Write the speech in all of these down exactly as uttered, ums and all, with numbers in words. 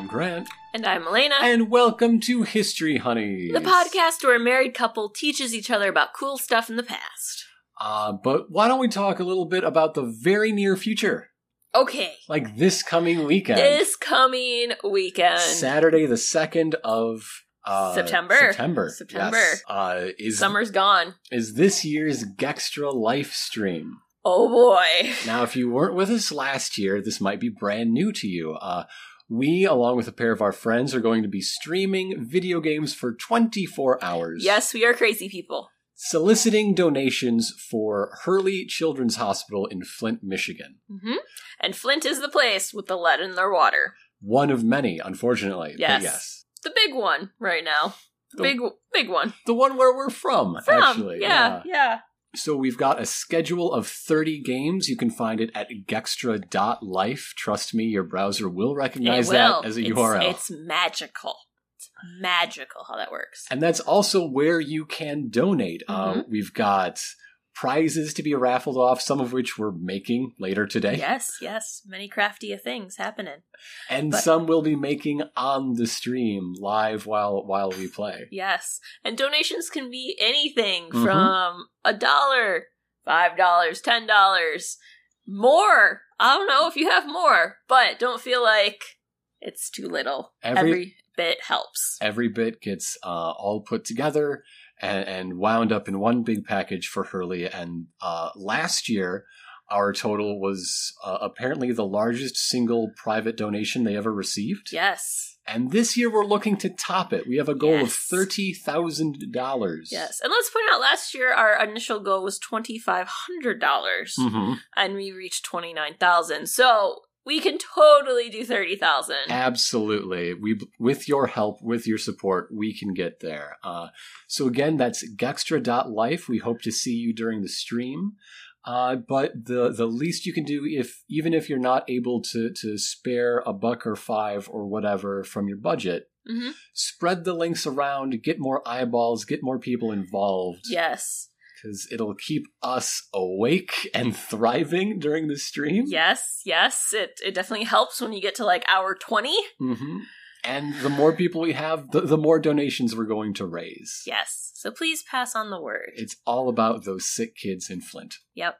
I'm Grant. And I'm Elena. And welcome to History Honeys, the podcast where a married couple teaches each other about cool stuff in the past. Uh, but why don't we talk a little bit about the very near future? Okay. Like this coming weekend. This coming weekend. Saturday the second of... Uh, September. September. September. Yes. Uh, is, Summer's gone. Is this year's Extra Life stream. Oh boy. Now, if you weren't with us last year, this might be brand new to you. Uh, we, along with a pair of our friends, are going to be streaming video games for twenty-four hours. Yes, we are crazy people. Soliciting donations for Hurley Children's Hospital in Flint, Michigan. Mm-hmm. And Flint is the place with the lead in their water. One of many, unfortunately. Yes. But yes. The big one right now. The, big big one. The one where we're from, from actually. Yeah, yeah, yeah. So we've got a schedule of thirty games. You can find it at gextra dot life. Trust me, your browser will recognize will. that as a it's, U R L. It's magical. It's magical how that works. And that's also where you can donate. Mm-hmm. Uh, we've got prizes to be raffled off, some of which we're making later today. Yes, yes. Many crafty things happening. And but, some we'll be making on the stream live while while we play. Yes. And donations can be anything mm-hmm. from a dollar, five dollars, ten dollars, more. I don't know if you have more, but don't feel like it's too little. Every, every bit helps. Every bit gets uh, all put together and wound up in one big package for Hurley. And uh, last year, our total was uh, apparently the largest single private donation they ever received. Yes. And this year, we're looking to top it. We have a goal yes. of thirty thousand dollars. Yes. And let's point out, last year, our initial goal was twenty-five hundred dollars. Mm-hmm. And we reached twenty-nine thousand dollars. So... we can totally do thirty thousand. Absolutely. We, with your help, with your support, we can get there. Uh, so again, that's gextra dot life. We hope to see you during the stream. Uh, but the, the least you can do, if even if you're not able to, to spare a buck or five or whatever from your budget, mm-hmm. spread the links around, get more eyeballs, get more people involved. Yes. Because it'll keep us awake and thriving during the stream. Yes, yes. It it definitely helps when you get to like hour twenty. Mm-hmm. And the more people we have, the, the more donations we're going to raise. Yes. So please pass on the word. It's all about those sick kids in Flint. Yep.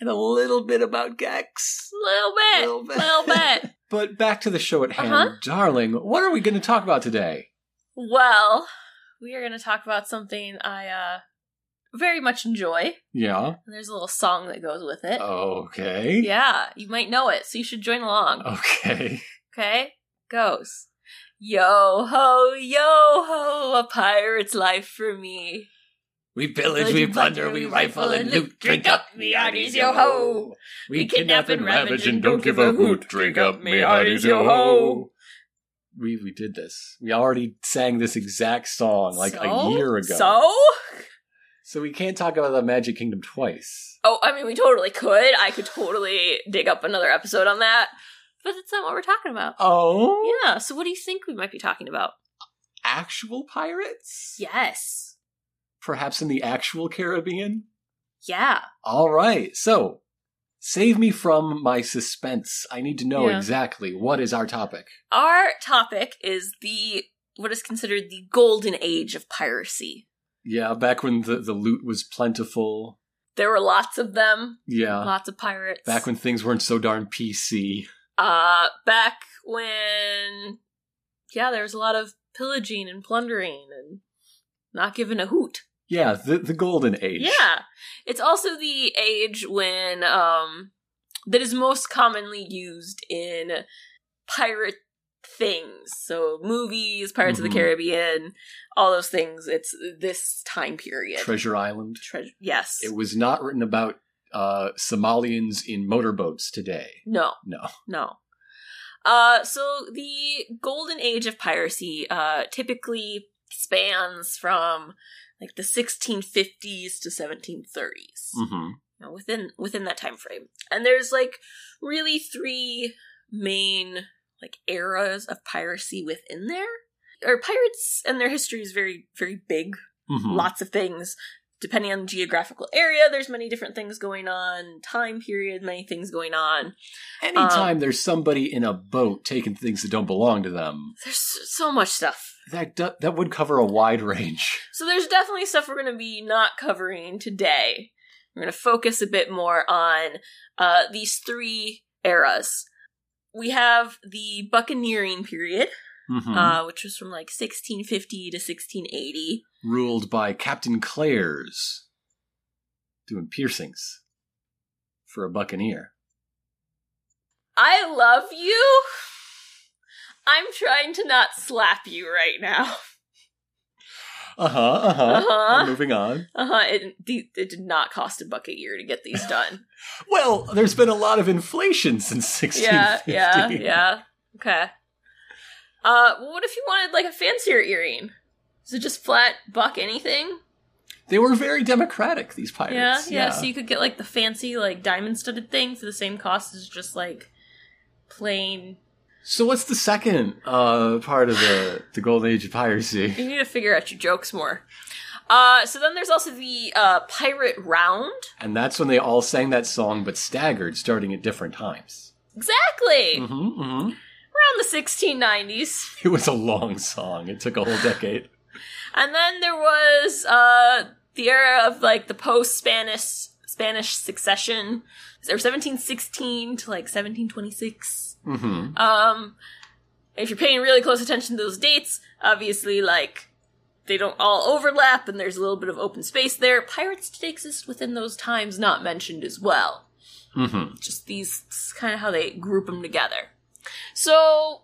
And a little bit about Gex. Little bit. Little bit. Little bit. But back to the show at hand. Uh-huh. Darling, what are we going to talk about today? Well, we are going to talk about something I... uh. very much enjoy. Yeah. And there's a little song that goes with it. Okay. Yeah. You might know it, so you should join along. Okay. Okay? Goes. Yo ho, yo ho, a pirate's life for me. We pillage, we plunder, we rifle and loot. Drink up, me hearties, yo ho. We kidnap and ravage and don't give a hoot. Drink up, me hearties, yo ho. We we did this. We already sang this exact song like a year ago. So? So we can't talk about the Magic Kingdom twice. Oh, I mean, we totally could. I could totally dig up another episode on that. But that's not what we're talking about. Oh? Yeah, so what do you think we might be talking about? Actual pirates? Yes. Perhaps in the actual Caribbean? Yeah. All right, so save me from my suspense. I need to know yeah. exactly what is our topic. Our topic is the what is considered the golden age of piracy. Yeah, back when the, the loot was plentiful. There were lots of them. Yeah. Lots of pirates. Back when things weren't so darn P C. Uh, back when, yeah, there was a lot of pillaging and plundering and not giving a hoot. Yeah, the, the golden age. Yeah. It's also the age when, um, that is most commonly used in pirate things. So movies, Pirates mm-hmm. of the Caribbean, all those things. It's this time period. Treasure Island. Treasure. Yes. It was not written about uh, Somalians in motorboats today. No. No. No. Uh, so the golden age of piracy uh, typically spans from like the sixteen fifties to seventeen thirties. Mm-hmm. You know, within within that time frame. And there's like really three main like eras of piracy within there. Or pirates and their history is very, very big. Mm-hmm. Lots of things. depending on the geographical area, there's many different things going on, time period, many things going on. Anytime um, there's somebody in a boat taking things that don't belong to them. There's so much stuff. That do- that would cover a wide range. So there's definitely stuff we're going to be not covering today. We're going to focus a bit more on uh, these three eras. We have the buccaneering period, mm-hmm. uh, which was from like sixteen fifty to sixteen eighty. Ruled by Captain Clares, doing piercings for a buccaneer. I love you. I'm trying to not slap you right now. Uh-huh, uh-huh, uh-huh. I'm moving on. Uh-huh, it, it did not cost a buck a year to get these done. Well, there's been a lot of inflation since sixteen fifty. Yeah, yeah, yeah. Okay. Uh, what if you wanted, like, a fancier earring? Is it just flat buck anything? They were very democratic, these pirates. Yeah, yeah, yeah. So you could get, like, the fancy, like, diamond-studded thing for the same cost as just, like, plain... So what's the second uh, part of the, the Golden Age of piracy? You need to figure out your jokes more. Uh, so then there's also the uh, pirate round. And that's when they all sang that song, but staggered, starting at different times. Exactly! Mm-hmm, mm-hmm. Around the sixteen nineties. It was a long song. It took a whole decade. And then there was uh, the era of, like, the post-Spanish Spanish succession. Or seventeen sixteen to, like, seventeen twenty-six. Mm-hmm. Um, if you're paying really close attention to those dates, obviously, like, they don't all overlap, and there's a little bit of open space there. Pirates did exist within those times not mentioned as well. Mm-hmm. Just these, kind of how they group them together. So,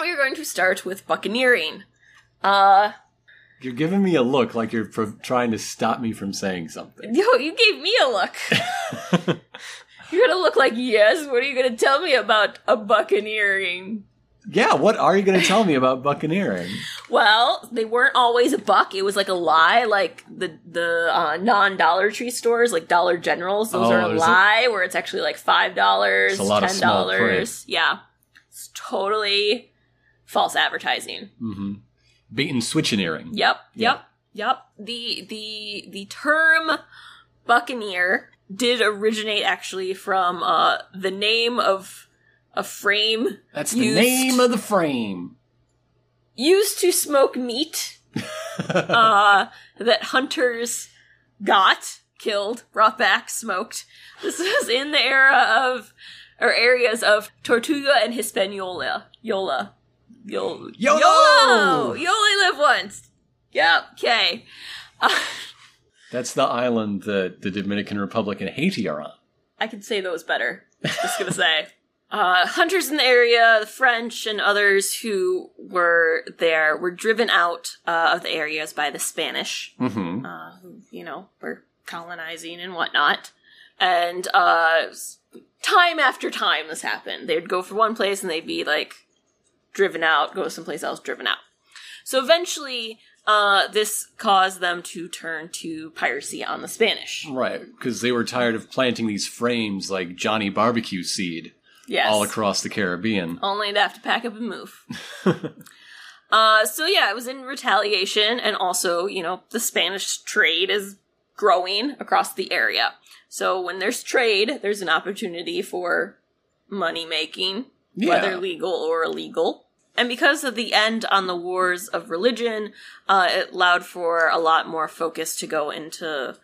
we're going to start with buccaneering. Uh... You're giving me a look like you're pro- trying to stop me from saying something. Yo, you gave me a look! You're going to look like, yes, what are you going to tell me about a buccaneering? Yeah, what are you going to tell me about buccaneering? Well, they weren't always a buck. It was like a lie. Like the the uh, non-Dollar Tree stores, like Dollar Generals, those oh, are a lie, a... where it's actually like five dollars, it's a lot ten dollars. Of small print. Yeah. It's totally false advertising. Mm-hmm. Beaten switchineering. Yep, yep, yeah. yep. The, the, the term buccaneer... did originate actually from uh, the name of a frame. That's used, the name of the frame. Used to smoke meat uh, that hunters got, killed, brought back, smoked. This was in the era of, or areas of Tortuga and Hispaniola. Yola. Yol- Yolo! Yolo! You only live once. Yep, okay. Uh, That's the island that the Dominican Republic and Haiti are on. I could say those better. Just gonna say. Uh, hunters in the area, the French and others who were there, were driven out uh, of the areas by the Spanish. Mm-hmm. Uh, who, you know, were colonizing and whatnot. And uh, time after time this happened. They'd go for one place and they'd be, like, driven out, go someplace else, driven out. So eventually... Uh, this caused them to turn to piracy on the Spanish. Right, because they were tired of planting these frames like Johnny Barbecue seed yes. all across the Caribbean. Only to have to pack up and move. uh, so yeah, it was in retaliation, and also, you know, the Spanish trade is growing across the area. So when there's trade, there's an opportunity for money making, yeah. whether legal or illegal. And because of the end on the wars of religion, uh, it allowed for a lot more focus to go into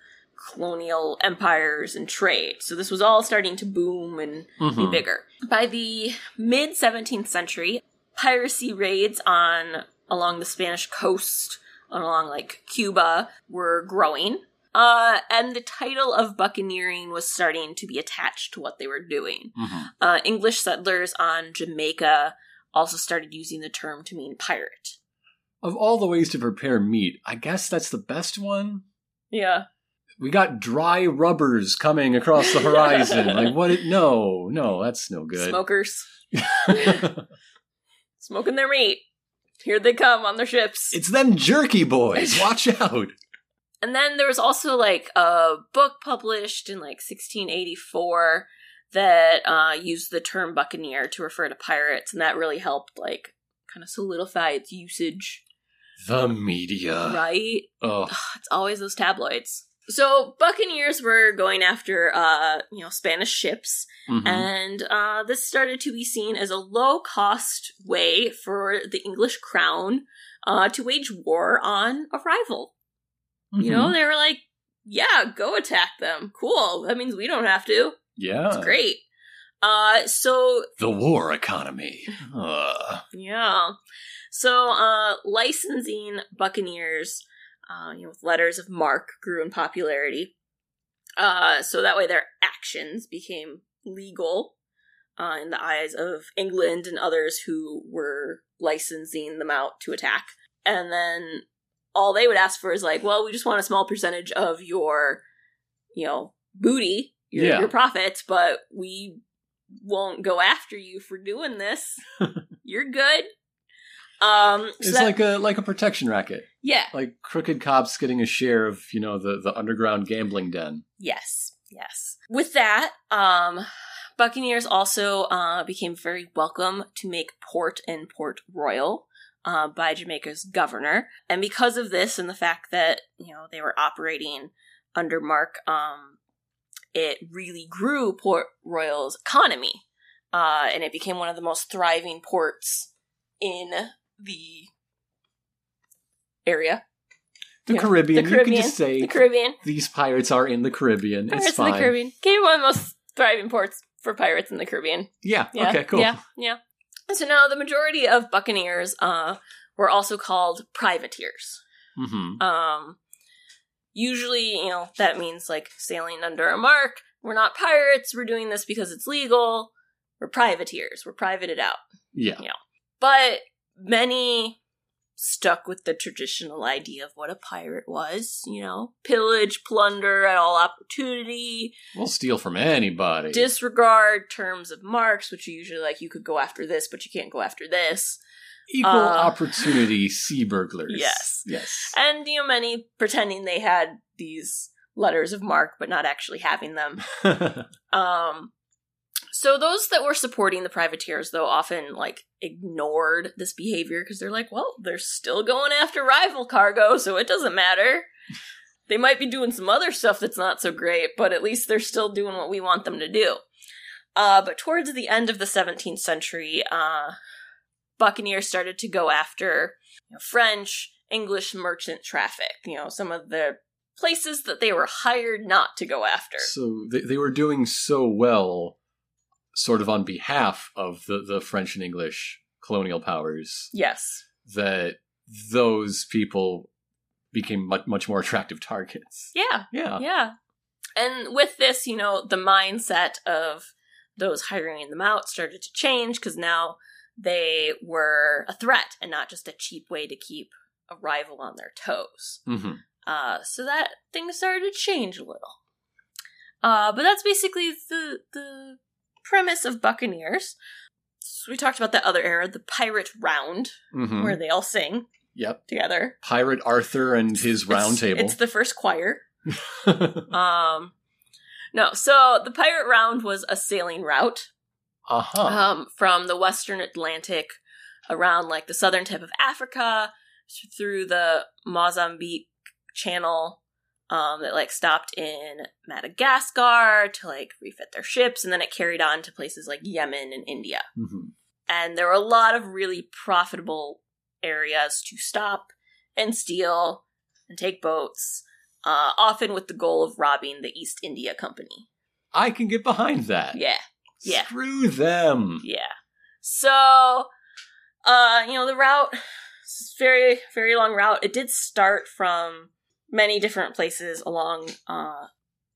colonial empires and trade. So this was all starting to boom and mm-hmm. be bigger. By the mid-seventeenth century, piracy raids on along the Spanish coast, along like Cuba, were growing. Uh, and the title of buccaneering was starting to be attached to what they were doing. Mm-hmm. Uh, English settlers on Jamaica... also started using the term to mean pirate. Of all the ways to prepare meat, I guess that's the best one. Yeah. We got dry rubbers coming across the horizon. Like, what? It, no, no, that's no good. Smokers. Smoking their meat. Here they come on their ships. It's them jerky boys. Watch out. And then there was also, like, a book published in, like, sixteen eighty-four... that uh, used the term buccaneer to refer to pirates, and that really helped, like, kind of solidify its usage. The media. Right? Ugh. It's always those tabloids. So buccaneers were going after, uh, you know, Spanish ships, mm-hmm. and uh, this started to be seen as a low-cost way for the English crown uh, to wage war on a rival. Mm-hmm. You know, they were like, yeah, go attack them. Cool. That means we don't have to. Yeah. It's great. Uh, so... The war economy. Ugh. Yeah. So uh, licensing buccaneers... Uh, you know, with letters of marque grew in popularity. Uh, so that way their actions became legal uh, in the eyes of England and others who were licensing them out to attack. And then all they would ask for is like, well, we just want a small percentage of your, you know, booty, your, yeah. your profits, but we won't go after you for doing this. You're good. Um, so it's that, like a like a protection racket. Yeah. Like crooked cops getting a share of, you know, the, the underground gambling den. Yes. Yes. With that, um, buccaneers also uh, became very welcome to make port in Port Royal uh, by Jamaica's governor. And because of this and the fact that, you know, they were operating under Mark, um, it really grew Port Royal's economy. Uh, and it became one of the most thriving ports in the area. The, you know, Caribbean. the Caribbean. You can just say the Caribbean. These pirates are in the Caribbean. Pirates it's fine. Pirates in the Caribbean. Came one of the most thriving ports for pirates in the Caribbean. Yeah. yeah. Okay, cool. Yeah. Yeah. So now the majority of buccaneers uh, were also called privateers. Mm-hmm. Um, usually, you know, that means like sailing under a mark. We're not pirates. We're doing this because it's legal. We're privateers. We're privated out. Yeah. You know. But many stuck with the traditional idea of what a pirate was, you know, pillage, plunder at all opportunity. We'll steal from anybody. Disregard terms of marks, which are usually like, you could go after this, but you can't go after this. Equal uh, opportunity sea burglars. Yes. Yes. And, you know, many pretending they had these letters of mark, but not actually having them. um... So those that were supporting the privateers, though, often, like, ignored this behavior because they're like, well, they're still going after rival cargo, so it doesn't matter. They might be doing some other stuff that's not so great, but at least they're still doing what we want them to do. Uh, but towards the end of the seventeenth century, uh, buccaneers started to go after, you know, French, English merchant traffic, you know, some of the places that they were hired not to go after. So they, they were doing so well... sort of on behalf of the, the French and English colonial powers. Yes. That those people became much, much more attractive targets. Yeah. Yeah. Yeah. And with this, you know, the mindset of those hiring them out started to change because now they were a threat and not just a cheap way to keep a rival on their toes. Mm-hmm. Uh, so that thing started to change a little. Uh, but that's basically the... the premise of buccaneers. So we talked about that other era, the pirate round, mm-hmm. where they all sing yep. together. Pirate Arthur and his round it's, table. It's the first choir. um, no, so the pirate round was a sailing route uh-huh. um, from the Western Atlantic around like the southern tip of Africa through the Mozambique Channel. Um, that, like, stopped in Madagascar to, like, refit their ships, and then it carried on to places like Yemen and India. Mm-hmm. And there were a lot of really profitable areas to stop and steal and take boats, uh, often with the goal of robbing the East India Company. I can get behind that. Yeah. Yeah. Screw them. Yeah. So, uh, you know, the route, it's very, very long route. It did start from... many different places along uh,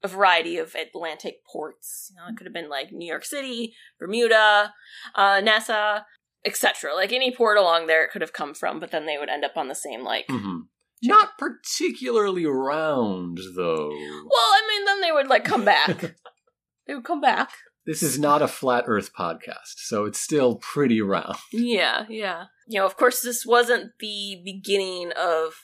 a variety of Atlantic ports. You know, it could have been like New York City, Bermuda, uh, Nassau, et cetera. Like any port along there it could have come from, but then they would end up on the same like... Mm-hmm. Not particularly round, though. Well, I mean, then they would like come back. They would come back. This is not a flat earth podcast, so it's still pretty round. Yeah, yeah. You know, of course, this wasn't the beginning of...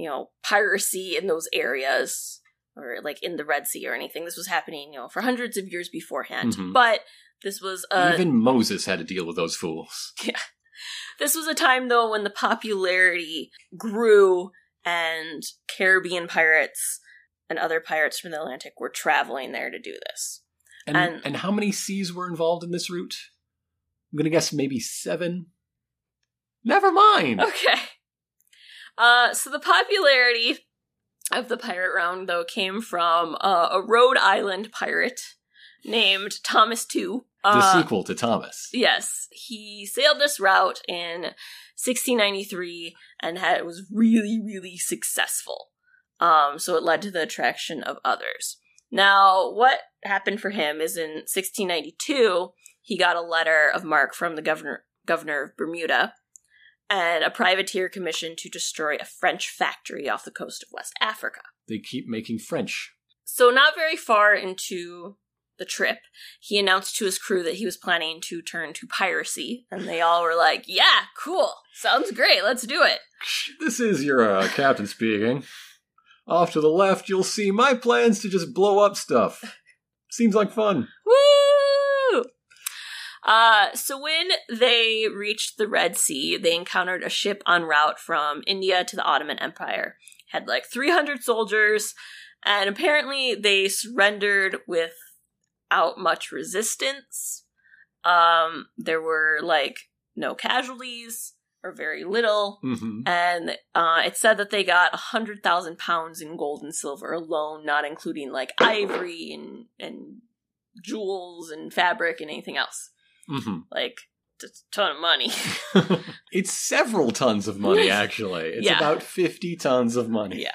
you know, piracy in those areas or like in the Red Sea or anything. This was happening, you know, for hundreds of years beforehand. Mm-hmm. But this was a... Even Moses had to deal with those fools. Yeah. This was a time, though, when the popularity grew and Caribbean pirates and other pirates from the Atlantic were traveling there to do this. And, and, and how many seas were involved in this route? I'm going to guess maybe seven. Never mind. Okay. Uh, so the popularity of the pirate round, though, came from uh, a Rhode Island pirate named Thomas Tew. The uh, sequel to Thomas. Yes. He sailed this route in sixteen ninety-three and had, was really, really successful. Um, so it led to the attraction of others. Now, what happened for him is in sixteen ninety-two, he got a letter of marque from the governor governor of Bermuda and a privateer commission to destroy a French factory off the coast of West Africa. They keep making French. So not very far into the trip, he announced to his crew that he was planning to turn to piracy, and they all were like, yeah, cool, sounds great, let's do it. This is your uh, captain speaking. Off to the left, you'll see my plans to just blow up stuff. Seems like fun. Woo! Uh, so when they reached the Red Sea, they encountered a ship en route from India to the Ottoman Empire. Had like three hundred soldiers, and apparently they surrendered without much resistance. Um, there were like no casualties. Or very little, mm-hmm. and uh, it said that they got one hundred thousand pounds in gold and silver alone, not including, like, ivory and, and jewels and fabric and anything else. Mm-hmm. Like, it's a ton of money. It's several tons of money, actually. It's yeah. about fifty tons of money. Yeah.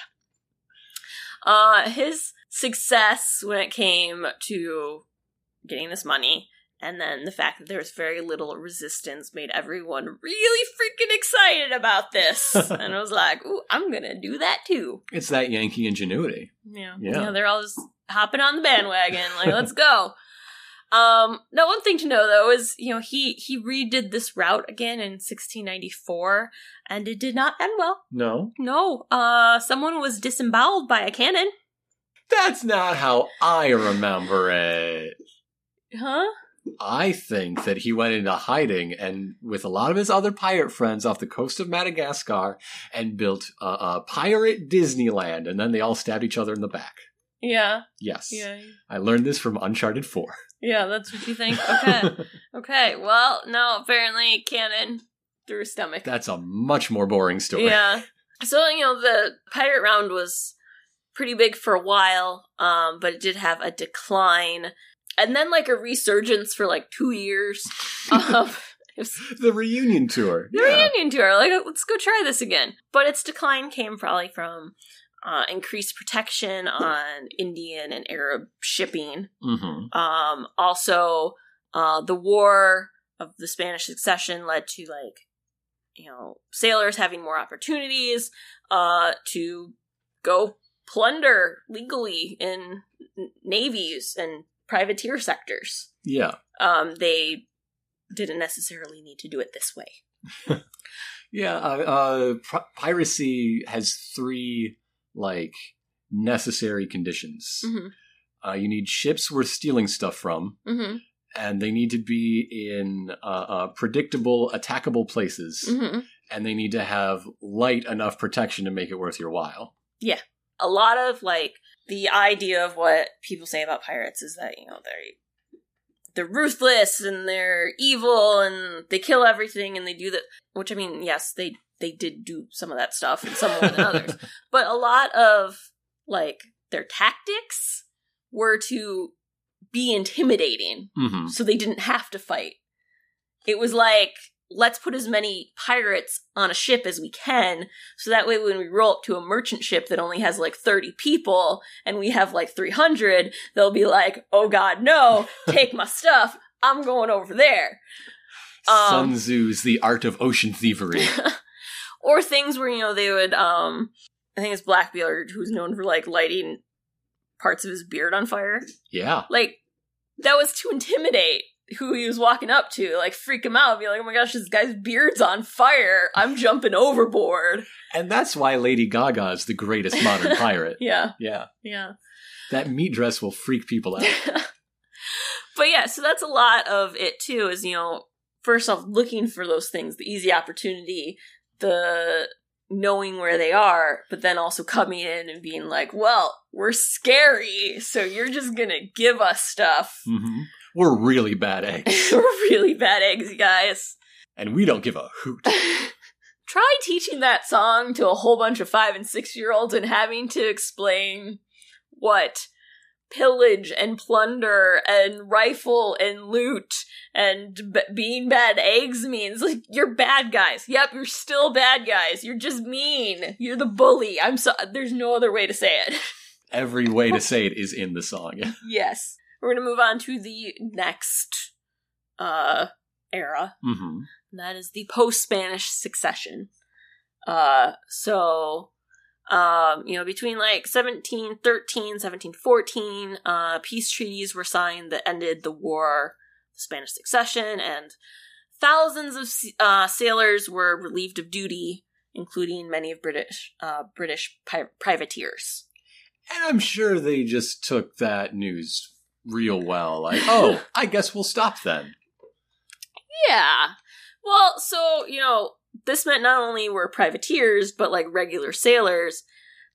Uh, his success when it came to getting this money... And then the fact that there was very little resistance made everyone really freaking excited about this. And I was like, ooh, I'm going to do that too. It's that Yankee ingenuity. Yeah. Yeah. yeah they're all just hopping on the bandwagon. Like, let's go. Um, now, one thing to know, though, is, you know, he, he redid this route again in sixteen ninety-four. And it did not end well. No. No. Uh, someone was disemboweled by a cannon. That's not how I remember it. Huh? I think that he went into hiding and with a lot of his other pirate friends off the coast of Madagascar and built a, a pirate Disneyland, and then they all stabbed each other in the back. Yeah. Yes. Yeah. I learned this from Uncharted four. Yeah, that's what you think? Okay. Okay, well, no, apparently cannon through his stomach. That's a much more boring story. Yeah. So, you know, the pirate round was pretty big for a while, um, but it did have a decline. And then, like, a resurgence for, like, two years. Um, the reunion tour. The yeah. reunion tour. Like, let's go try this again. But its decline came probably from uh, increased protection on Indian and Arab shipping. Mm-hmm. Um, also, uh, the War of the Spanish Succession led to, like, you know, sailors having more opportunities uh, to go plunder legally in navies and privateer sectors. Yeah. Um, they didn't necessarily need to do it this way. yeah. Uh, uh, pr- piracy has three, like, necessary conditions. Mm-hmm. Uh, you need ships worth stealing stuff from, mm-hmm. and they need to be in uh, uh, predictable, attackable places, mm-hmm. and they need to have light enough protection to make it worth your while. Yeah. A lot of, like, the idea of what people say about pirates is that, you know, they're, they're ruthless and they're evil and they kill everything and they do that. Which, I mean, yes, they, they did do some of that stuff and some more than others. But a lot of, like, their tactics were to be intimidating. Mm-hmm. So they didn't have to fight. It was like, let's put as many pirates on a ship as we can, so that way when we roll up to a merchant ship that only has, like, thirty people, and we have, like, three hundred, they'll be like, oh god, no, take my stuff, I'm going over there. Um, Sun Tzu's The Art of Ocean Thievery. Or things where, you know, they would, um, I think it's Blackbeard, who's known for, like, lighting parts of his beard on fire. Yeah. Like, that was to intimidate who he was walking up to, like, freak him out and be like, oh my gosh, this guy's beard's on fire, I'm jumping overboard. And that's why Lady Gaga is the greatest modern pirate. Yeah. Yeah. Yeah. That meat dress will freak people out. But yeah, so that's a lot of it too, is, you know, first off, looking for those things, the easy opportunity, the knowing where they are, but then also coming in and being like, well, we're scary, so you're just going to give us stuff. Mm-hmm. We're really bad eggs. We're really bad eggs, you guys. And we don't give a hoot. Try teaching that song to a whole bunch of five- and six-year-olds and having to explain what pillage and plunder and rifle and loot and b- being bad eggs means. Like, you're bad guys. Yep, you're still bad guys. You're just mean. You're the bully. I'm so- There's no other way to say it. Every way to say it is in the song. Yes. We're going to move on to the next uh, era. Mm-hmm. And that is the post-Spanish succession. Uh, so, um, you know, between like seventeen thirteen, seventeen fourteen, uh, peace treaties were signed that ended the war, the Spanish succession, and thousands of uh, sailors were relieved of duty, including many of British uh, British pri- privateers. And I'm sure they just took that news real well. Like, oh, I guess we'll stop then. Yeah. Well, so, you know, this meant not only were privateers, but, like, regular sailors.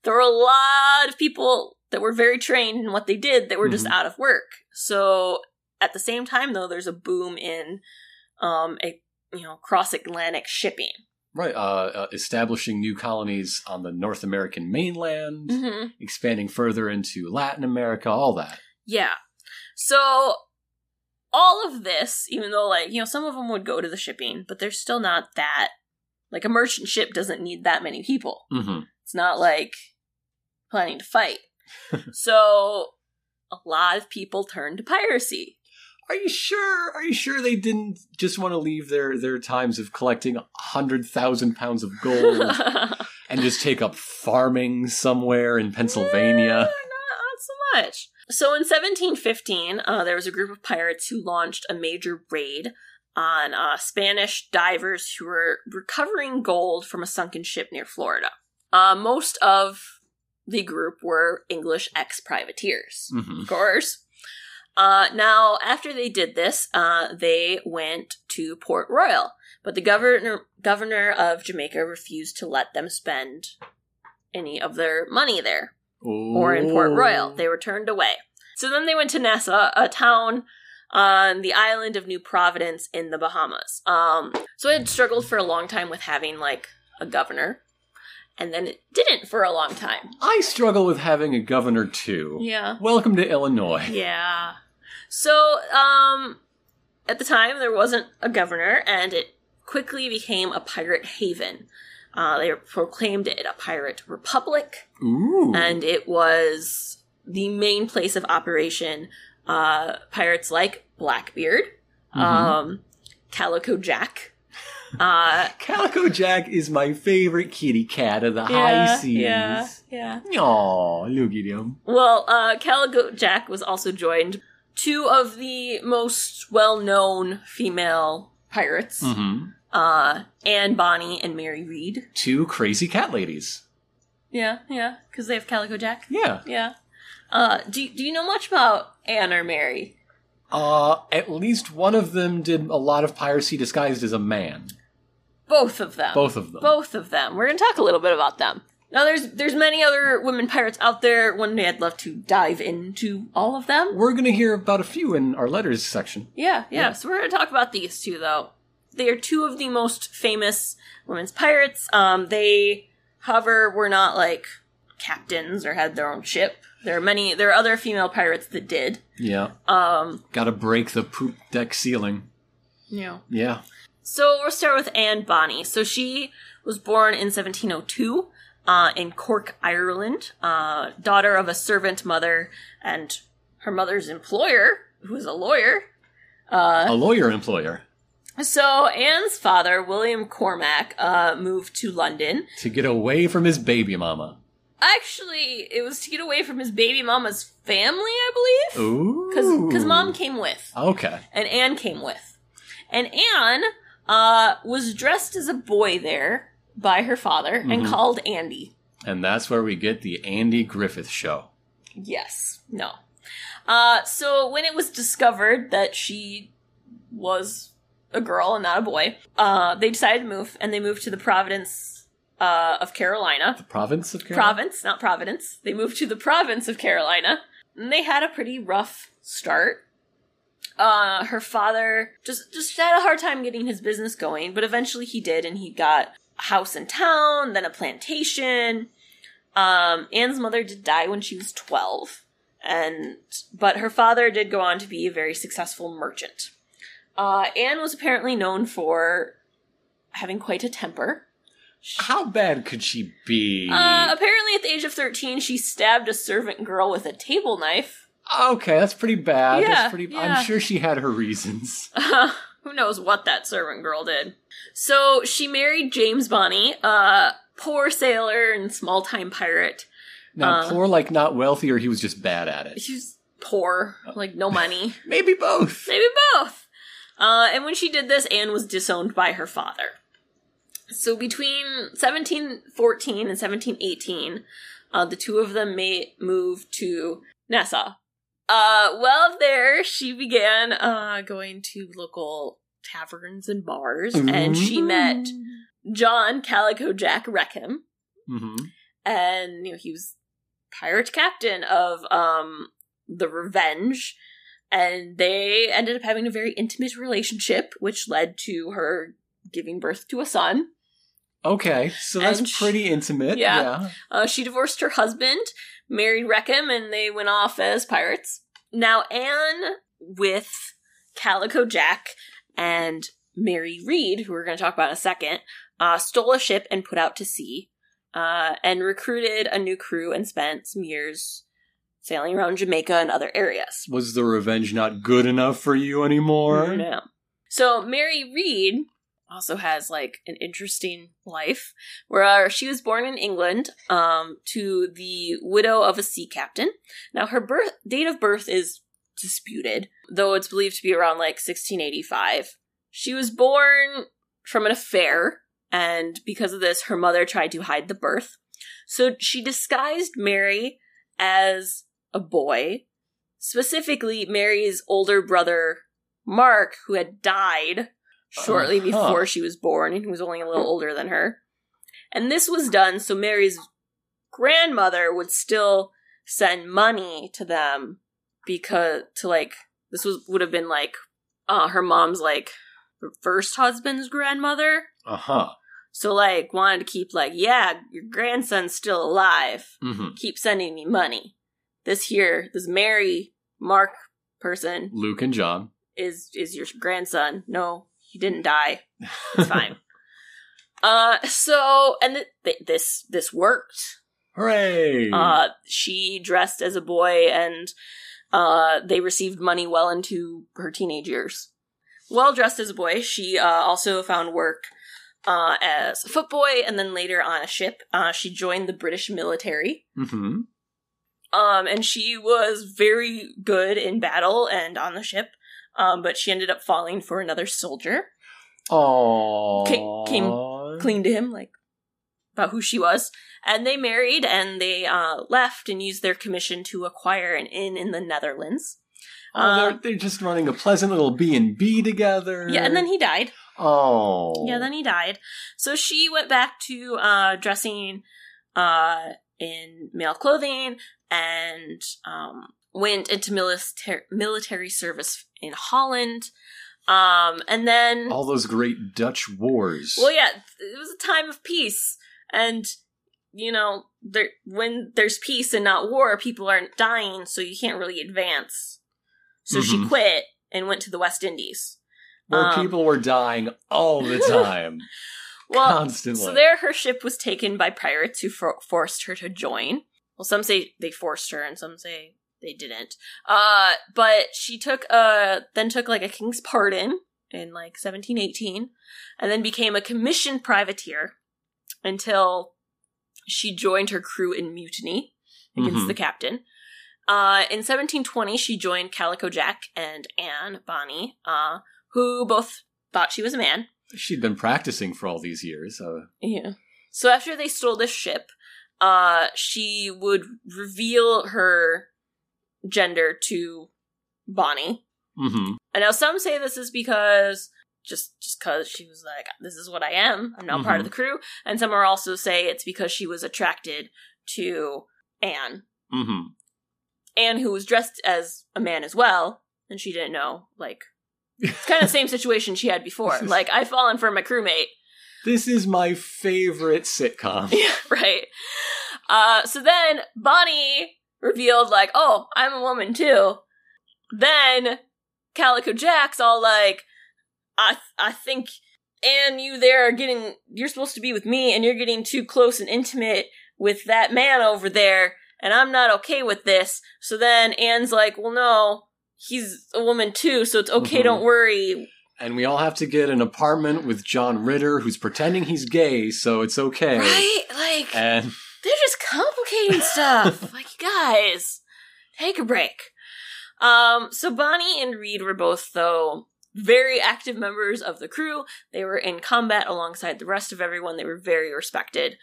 There were a lot of people that were very trained in what they did that were mm-hmm. just out of work. So, at the same time, though, there's a boom in, um, a, you know, cross-Atlantic shipping. Right. Uh, uh, establishing new colonies on the North American mainland, mm-hmm. expanding further into Latin America, all that. Yeah. So, all of this, even though, like, you know, some of them would go to the shipping, but they're still not that, like, a merchant ship doesn't need that many people. Mm-hmm. It's not, like, planning to fight. So, a lot of people turned to piracy. Are you sure? Are you sure they didn't just want to leave their, their times of collecting one hundred thousand pounds of gold and just take up farming somewhere in Pennsylvania? Yeah, not, not so much. So in seventeen fifteen, uh, there was a group of pirates who launched a major raid on uh, Spanish divers who were recovering gold from a sunken ship near Florida. Uh, most of the group were English ex-privateers, mm-hmm. of course. Uh, now, after they did this, uh, they went to Port Royal, but the governor governor of Jamaica refused to let them spend any of their money there. Ooh. Or in Port Royal. They were turned away. So then they went to Nassau, a town on the island of New Providence in the Bahamas. Um, so it had struggled for a long time with having, like, a governor. And then it didn't for a long time. I struggle with having a governor, too. Yeah. Welcome to Illinois. Yeah. So, um, at the time, there wasn't a governor, and it quickly became a pirate haven. Uh, they proclaimed it a pirate republic. Ooh. And it was the main place of operation. Uh, pirates like Blackbeard, mm-hmm. um, Calico Jack. Uh, Calico Jack is my favorite kitty cat of the yeah, high seas. Yeah, yeah. Aw, look at him. Well, uh, Calico Jack was also joined by two of the most well-known female pirates. Mm-hmm. Uh, Anne Bonny and Mary Read. Two crazy cat ladies. Yeah, yeah, because they have Calico Jack. Yeah. Yeah. Uh, do, do you know much about Anne or Mary? Uh, at least one of them did a lot of piracy disguised as a man. Both of them. Both of them. Both of them. We're going to talk a little bit about them. Now, there's there's many other women pirates out there. One day I'd love to dive into all of them. We're going to hear about a few in our letters section. Yeah, yeah. yeah. So we're going to talk about these two, though. They are two of the most famous women's pirates. Um, they, however, were not, like, captains or had their own ship. There are many. There are other female pirates that did. Yeah. Um, Got to break the poop deck ceiling. Yeah. Yeah. So we'll start with Anne Bonny. So she was born in seventeen oh two uh, in Cork, Ireland, uh, daughter of a servant mother and her mother's employer, who was a lawyer. Uh, a lawyer employer. So, Anne's father, William Cormac, uh, moved to London. To get away from his baby mama. Actually, it was to get away from his baby mama's family, I believe. Ooh. Because mom came with. Okay. And Anne came with. And Anne uh, was dressed as a boy there by her father mm-hmm. and called Andy. And that's where we get the Andy Griffith Show. Yes. No. Uh, so, when it was discovered that she was a girl and not a boy. Uh, they decided to move, and they moved to the Providence uh, of Carolina. The province of Carolina? Province, not Providence. They moved to the province of Carolina, and they had a pretty rough start. Uh, her father just, just had a hard time getting his business going, but eventually he did, and he got a house in town, then a plantation. Um, Anne's mother did die when she was twelve, and but her father did go on to be a very successful merchant. Uh, Anne was apparently known for having quite a temper. How bad could she be? Uh, apparently at the age of thirteen, she stabbed a servant girl with a table knife. Okay, that's pretty bad. Yeah, that's pretty, yeah. I'm sure she had her reasons. Uh, who knows what that servant girl did. So she married James Bonny, uh, poor sailor and small-time pirate. Now, um, poor, like, not wealthy, or he was just bad at it? She was poor, like, no money. Maybe both. Maybe both. Uh, and when she did this, Anne was disowned by her father. So between seventeen fourteen and seventeen eighteen, uh, the two of them may move to Nassau. Uh, well, there she began uh, going to local taverns and bars, mm-hmm. and she met John Calico Jack Reckham, mm-hmm. and you know he was pirate captain of um, the Revenge, and they ended up having a very intimate relationship, which led to her giving birth to a son. Okay, so that's she, pretty intimate. Yeah, yeah. Uh, she divorced her husband, married Reckham, and they went off as pirates. Now Anne with Calico Jack and Mary Read, who we're going to talk about in a second, uh, stole a ship and put out to sea, uh, and recruited a new crew and spent some years sailing around Jamaica and other areas. Was the Revenge not good enough for you anymore? No. So Mary Read also has, like, an interesting life, where she was born in England um, to the widow of a sea captain. Now, her birth date of birth is disputed, though it's believed to be around, like, sixteen eighty-five. She was born from an affair, and because of this, her mother tried to hide the birth. So she disguised Mary as a boy, specifically Mary's older brother, Mark, who had died shortly uh-huh. before she was born, and who was only a little older than her. And this was done so Mary's grandmother would still send money to them, because, to, like, this was would have been, like, uh, her mom's, like, her first husband's grandmother. Uh-huh. So, like, wanted to keep, like, yeah, your grandson's still alive. Mm-hmm. Keep sending me money. This here, this Mary, Mark person. Luke and John. Is is your grandson. No, he didn't die. It's fine. Uh, so, and th- th- this this worked. Hooray! Uh, she dressed as a boy, and uh, they received money well into her teenage years. Well dressed as a boy, she uh, also found work uh, as a footboy, and then later on a ship. Uh, she joined the British military. Mm-hmm. Um, and she was very good in battle and on the ship, um, but she ended up falling for another soldier. Aww. C- came clean to him, like, about who she was. And they married, and they uh, left and used their commission to acquire an inn in the Netherlands. Oh, um, they're, they're just running a pleasant little B and B together. Yeah, and then he died. Oh. Yeah, then he died. So she went back to uh, dressing uh, in male clothing, and um, went into milita- military service in Holland. Um, and then... all those great Dutch wars. Well, yeah, it was a time of peace. And, you know, there, when there's peace and not war, people aren't dying, so you can't really advance. So mm-hmm. she quit and went to the West Indies. Where um, people were dying all the time. Well, constantly. So there her ship was taken by pirates who for- forced her to join. Well, some say they forced her and some say they didn't. Uh, but she took a, then took like a king's pardon in like seventeen eighteen, and then became a commissioned privateer until she joined her crew in mutiny against mm-hmm. the captain. Uh, in seventeen twenty, she joined Calico Jack and Anne Bonny, uh, who both thought she was a man. She'd been practicing for all these years. Uh. Yeah. So after they stole this ship, uh, she would reveal her gender to Bonny. Mm-hmm. And now some say this is because just just because she was like, this is what I am. I'm not mm-hmm. part of the crew. And some are also say it's because she was attracted to Anne. Mm-hmm. Anne, who was dressed as a man as well, and she didn't know, like, it's kind of the same situation she had before. Like, I've fallen for my crewmate. This is my favorite sitcom. Yeah, right. Uh, so then Bonny revealed, like, oh, I'm a woman too. Then Calico Jack's all like, I th- I think Anne, you there are getting, you're supposed to be with me and you're getting too close and intimate with that man over there and I'm not okay with this. So then Anne's like, well, no, he's a woman too, so it's okay, mm-hmm. don't worry. And we all have to get an apartment with John Ritter, who's pretending he's gay, so it's okay. Right? Like, and they're just complicating stuff. Like, you guys, take a break. Um, so Bonny and Reed were both, though, very active members of the crew. They were in combat alongside the rest of everyone. They were very respected.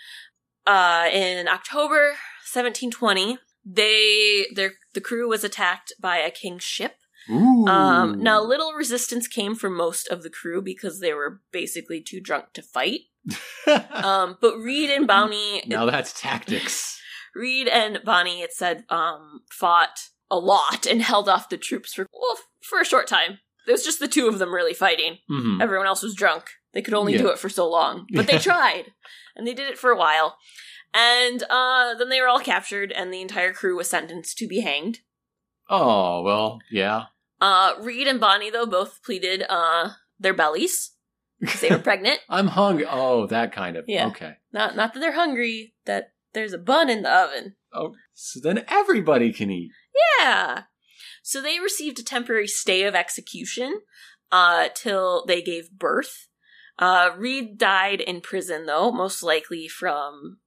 Uh, in October seventeen twenty, they their the crew was attacked by a king's ship. Ooh. Um, now, little resistance came from most of the crew because they were basically too drunk to fight. um, but Reed and Bonny... Now that's tactics. Reed and Bonny, it said, um, fought a lot and held off the troops for, well, for a short time. It was just the two of them really fighting. Mm-hmm. Everyone else was drunk. They could only yeah. do it for so long. But they tried. And they did it for a while. And uh, then they were all captured and the entire crew was sentenced to be hanged. Oh, well, yeah. Uh, Reed and Bonny, though, both pleaded uh, their bellies because they were pregnant. I'm hungry. Oh, that kind of. Yeah. Okay. Not not that they're hungry, that there's a bun in the oven. Oh, so then everybody can eat. Yeah. So they received a temporary stay of execution uh, till they gave birth. Uh, Reed died in prison, though, most likely from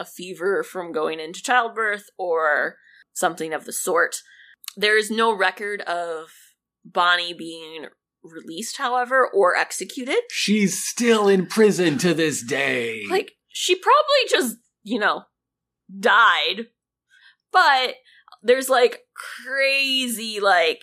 a fever from going into childbirth or something of the sort. There is no record of Bonny being released, however, or executed. She's still in prison to this day. Like, she probably just, you know, died. But there's, like, crazy, like,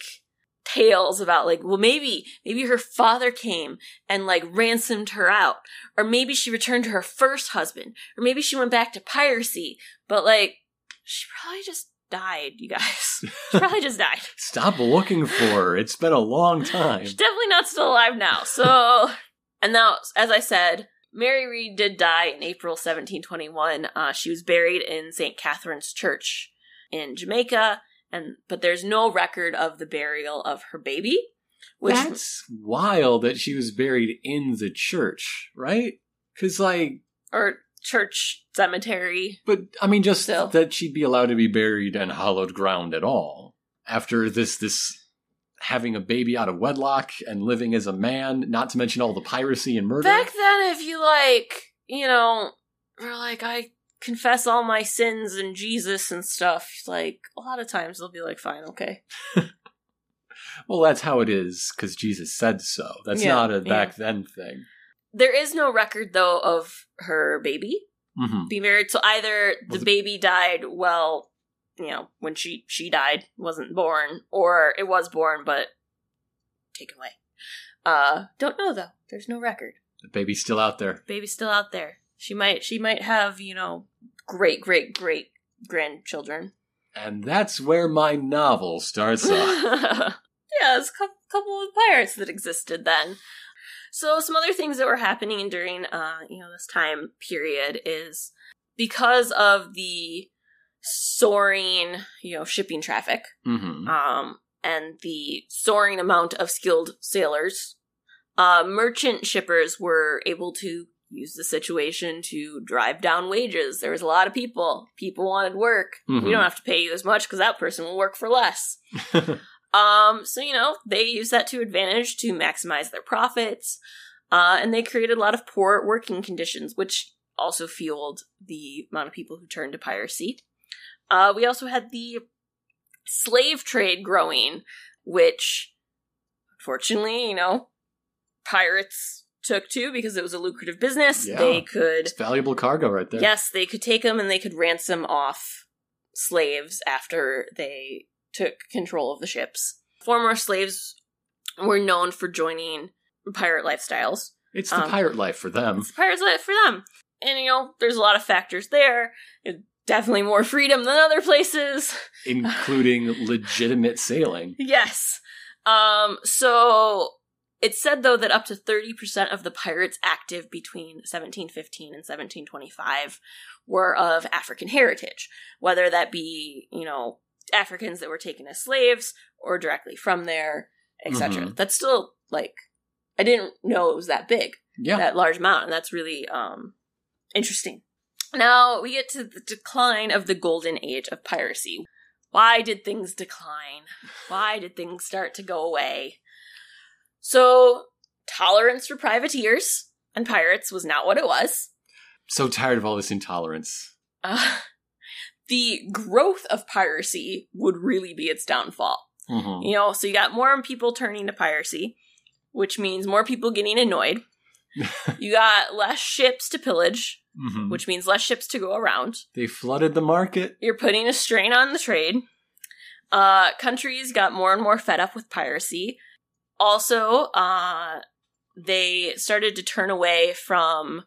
tales about, like, well, maybe, maybe her father came and, like, ransomed her out. Or maybe she returned to her first husband. Or maybe she went back to piracy. But, like, she probably just died, you guys. She probably just died. Stop looking for her. It's been a long time. She's definitely not still alive now. So, and now, as I said, Mary Read did die in April seventeen twenty-one. Uh, she was buried in Saint Catherine's Church in Jamaica, and but there's no record of the burial of her baby. Which That's m- wild that she was buried in the church, right? Because, like... Or... church cemetery. But, I mean, just so. that she'd be allowed to be buried in hallowed ground at all. After this, this having a baby out of wedlock and living as a man, not to mention all the piracy and murder. Back then, if you, like, you know, were like, I confess all my sins and Jesus and stuff, like, a lot of times they'll be like, fine, okay. Well, that's how it is, because Jesus said so. That's yeah, not a back yeah. then thing. There is no record, though, of her baby mm-hmm. being married. So either the Was baby it? died, well, you know, when she, she died, wasn't born, or it was born, but taken away. Uh, don't know, though. There's no record. The baby's still out there. The baby's still out there. She might, she might have, you know, great, great, great grandchildren. And that's where my novel starts off. Yeah, there's a couple of pirates that existed then. So some other things that were happening during, uh, you know, this time period is because of the soaring, you know, shipping traffic, mm-hmm. um, and the soaring amount of skilled sailors, uh, merchant shippers were able to use the situation to drive down wages. There was a lot of people. People wanted work. Mm-hmm. We don't have to pay you as much because that person will work for less. Um, so, you know, they used that to advantage to maximize their profits, uh, and they created a lot of poor working conditions, which also fueled the amount of people who turned to piracy. Uh, we also had the slave trade growing, which, unfortunately, you know, pirates took to because it was a lucrative business. Yeah, they could... It's valuable cargo right there. Yes, they could take them and they could ransom off slaves after they... took control of the ships. Former slaves were known for joining pirate lifestyles. It's the um, pirate life for them. It's the pirate life for them. And, you know, there's a lot of factors there. It, definitely more freedom than other places. Including legitimate sailing. Yes. Um, so it's said, though, that up to thirty percent of the pirates active between seventeen fifteen and seventeen twenty-five were of African heritage, whether that be, you know, Africans that were taken as slaves or directly from there, et cetera. Mm-hmm. That's still, like, I didn't know it was that big, yeah. that large amount, and that's really um, interesting. Now, we get to the decline of the golden age of piracy. Why did things decline? Why did things start to go away? So, tolerance for privateers and pirates was not what it was. So tired of all this intolerance. Uh, the growth of piracy would really be its downfall. Mm-hmm. You know, so you got more people turning to piracy, which means more people getting annoyed. You got less ships to pillage, mm-hmm. which means less ships to go around. They flooded the market. You're putting a strain on the trade. Uh, countries got more and more fed up with piracy. Also, uh, they started to turn away from,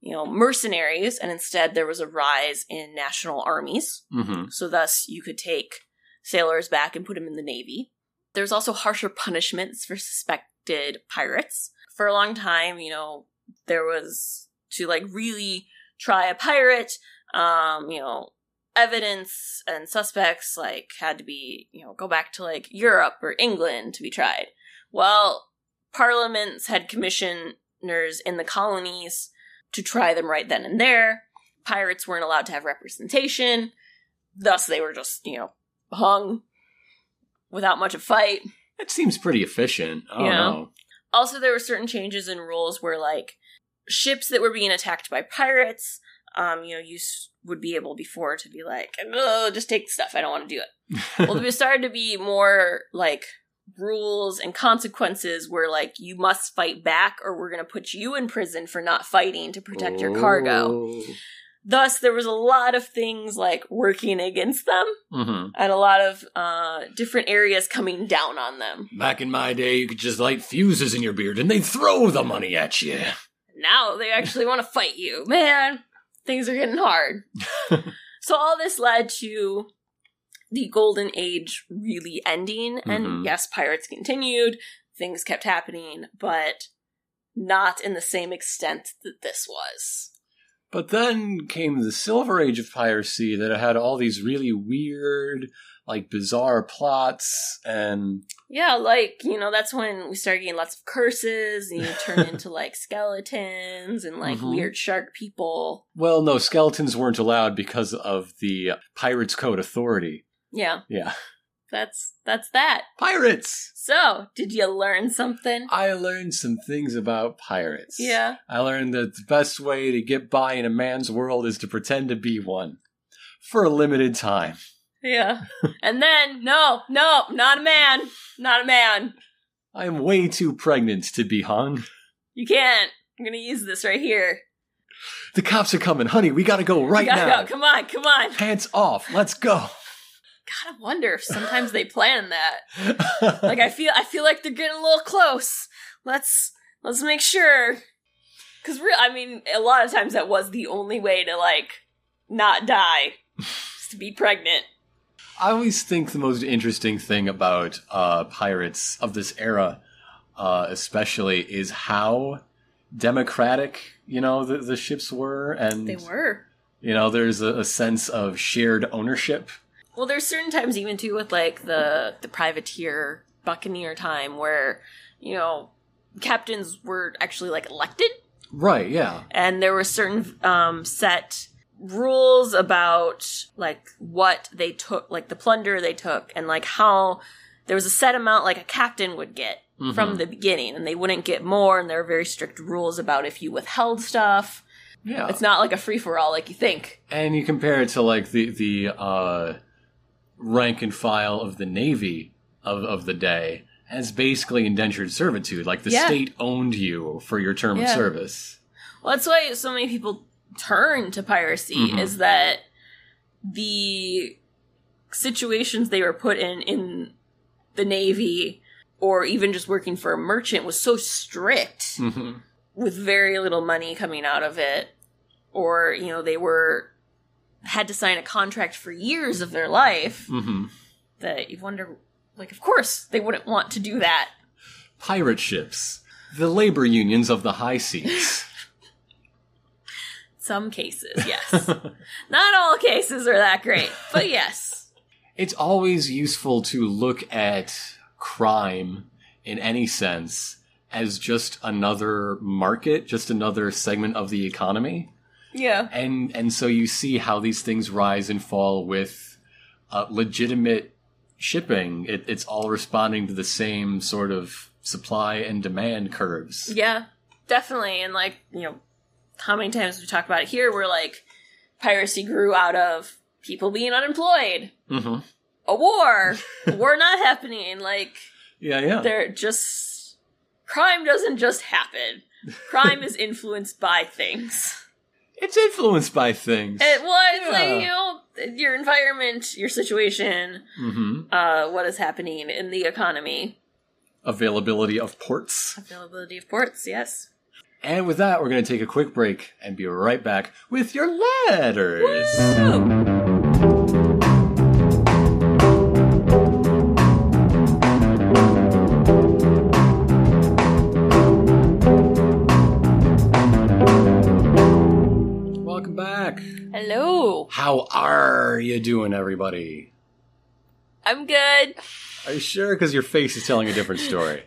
you know, mercenaries, and instead there was a rise in national armies. Mm-hmm. So thus, you could take sailors back and put them in the Navy. There's also harsher punishments for suspected pirates. For a long time, you know, there was to, like, really try a pirate, um, you know, evidence and suspects, like, had to be, you know, go back to, like, Europe or England to be tried. Well, parliaments had commissioners in the colonies to try them right then and there. Pirates weren't allowed to have representation. Thus, they were just, you know, hung without much of a fight. That seems pretty efficient. I don't you know? know. Also, there were certain changes in rules where, like, ships that were being attacked by pirates, um, you know, you would be able before to be like, oh, just take the stuff. I don't want to do it. Well, there started to be more, like, rules and consequences where, like, you must fight back or we're going to put you in prison for not fighting to protect oh. your cargo. Thus, there was a lot of things, like, working against them mm-hmm. and a lot of uh, different areas coming down on them. Back in my day, you could just light fuses in your beard and they'd throw the money at you. Now they actually want to fight you. Man, things are getting hard. So all this led to the golden age really ending. Mm-hmm. And yes, pirates continued. Things kept happening, but not in the same extent that this was. But then came the Silver Age of piracy that had all these really weird, like, bizarre plots and... Yeah, like, you know, that's when we started getting lots of curses and you turn into, like, skeletons and, like, mm-hmm. weird shark people. Well, no, skeletons weren't allowed because of the Pirates Code Authority. Yeah. Yeah. That's that's that. Pirates! So, did you learn something? I learned some things about pirates. Yeah. I learned that the best way to get by in a man's world is to pretend to be one. For a limited time. Yeah. And then, no, no, not a man. Not a man. I am way too pregnant to be hung. You can't. I'm going to use this right here. The cops are coming. Honey, we got to go right we gotta now. Go. Come on, come on. Pants off. Let's go. God, I wonder if sometimes they plan that. Like, I feel I feel like they're getting a little close. Let's let's make sure. Because, re- I mean, a lot of times that was the only way to, like, not die. Is to be pregnant. I always think the most interesting thing about uh, pirates of this era, uh, especially, is how democratic, you know, the, the ships were. And they were. You know, there's a, a sense of shared ownership. Well, there's certain times even, too, with, like, the, the privateer buccaneer time where, you know, captains were actually, like, elected. Right, yeah. And there were certain um, set rules about, like, what they took, like, the plunder they took and, like, how there was a set amount, like, a captain would get mm-hmm. from the beginning. And they wouldn't get more, and there were very strict rules about if you withheld stuff. Yeah. It's not, like, a free-for-all like you think. And you compare it to, like, the... the uh... rank and file of the Navy of, of the day as basically indentured servitude. Like, the yeah. state owned you for your term yeah. of service. Well, that's why so many people turn to piracy, mm-hmm. is that the situations they were put in in the Navy or even just working for a merchant was so strict, mm-hmm. with very little money coming out of it, or, you know, they were had to sign a contract for years of their life, mm-hmm. that you wonder, like, of course they wouldn't want to do that. Pirate ships, the labor unions of the high seas. Some cases, yes. Not all cases are that great, but yes. It's always useful to look at crime in any sense as just another market, just another segment of the economy. Yeah. And and so you see how these things rise and fall with uh, legitimate shipping. It, it's all responding to the same sort of supply and demand curves. Yeah, definitely. And, like, you know, how many times we talk about it here where, like, piracy grew out of people being unemployed. Mm-hmm. A war. A war not happening. Like, yeah, yeah. They're just... Crime doesn't just happen. Crime is influenced by things. It's influenced by things. It, well, it's yeah. like, you know, your environment, your situation, mm-hmm. uh, what is happening in the economy. Availability of ports. Availability of ports, yes. And with that, we're going to take a quick break and be right back with your letters. Woo! Welcome back. Hello. How are you doing, everybody? I'm good. Are you sure? Because your face is telling a different story.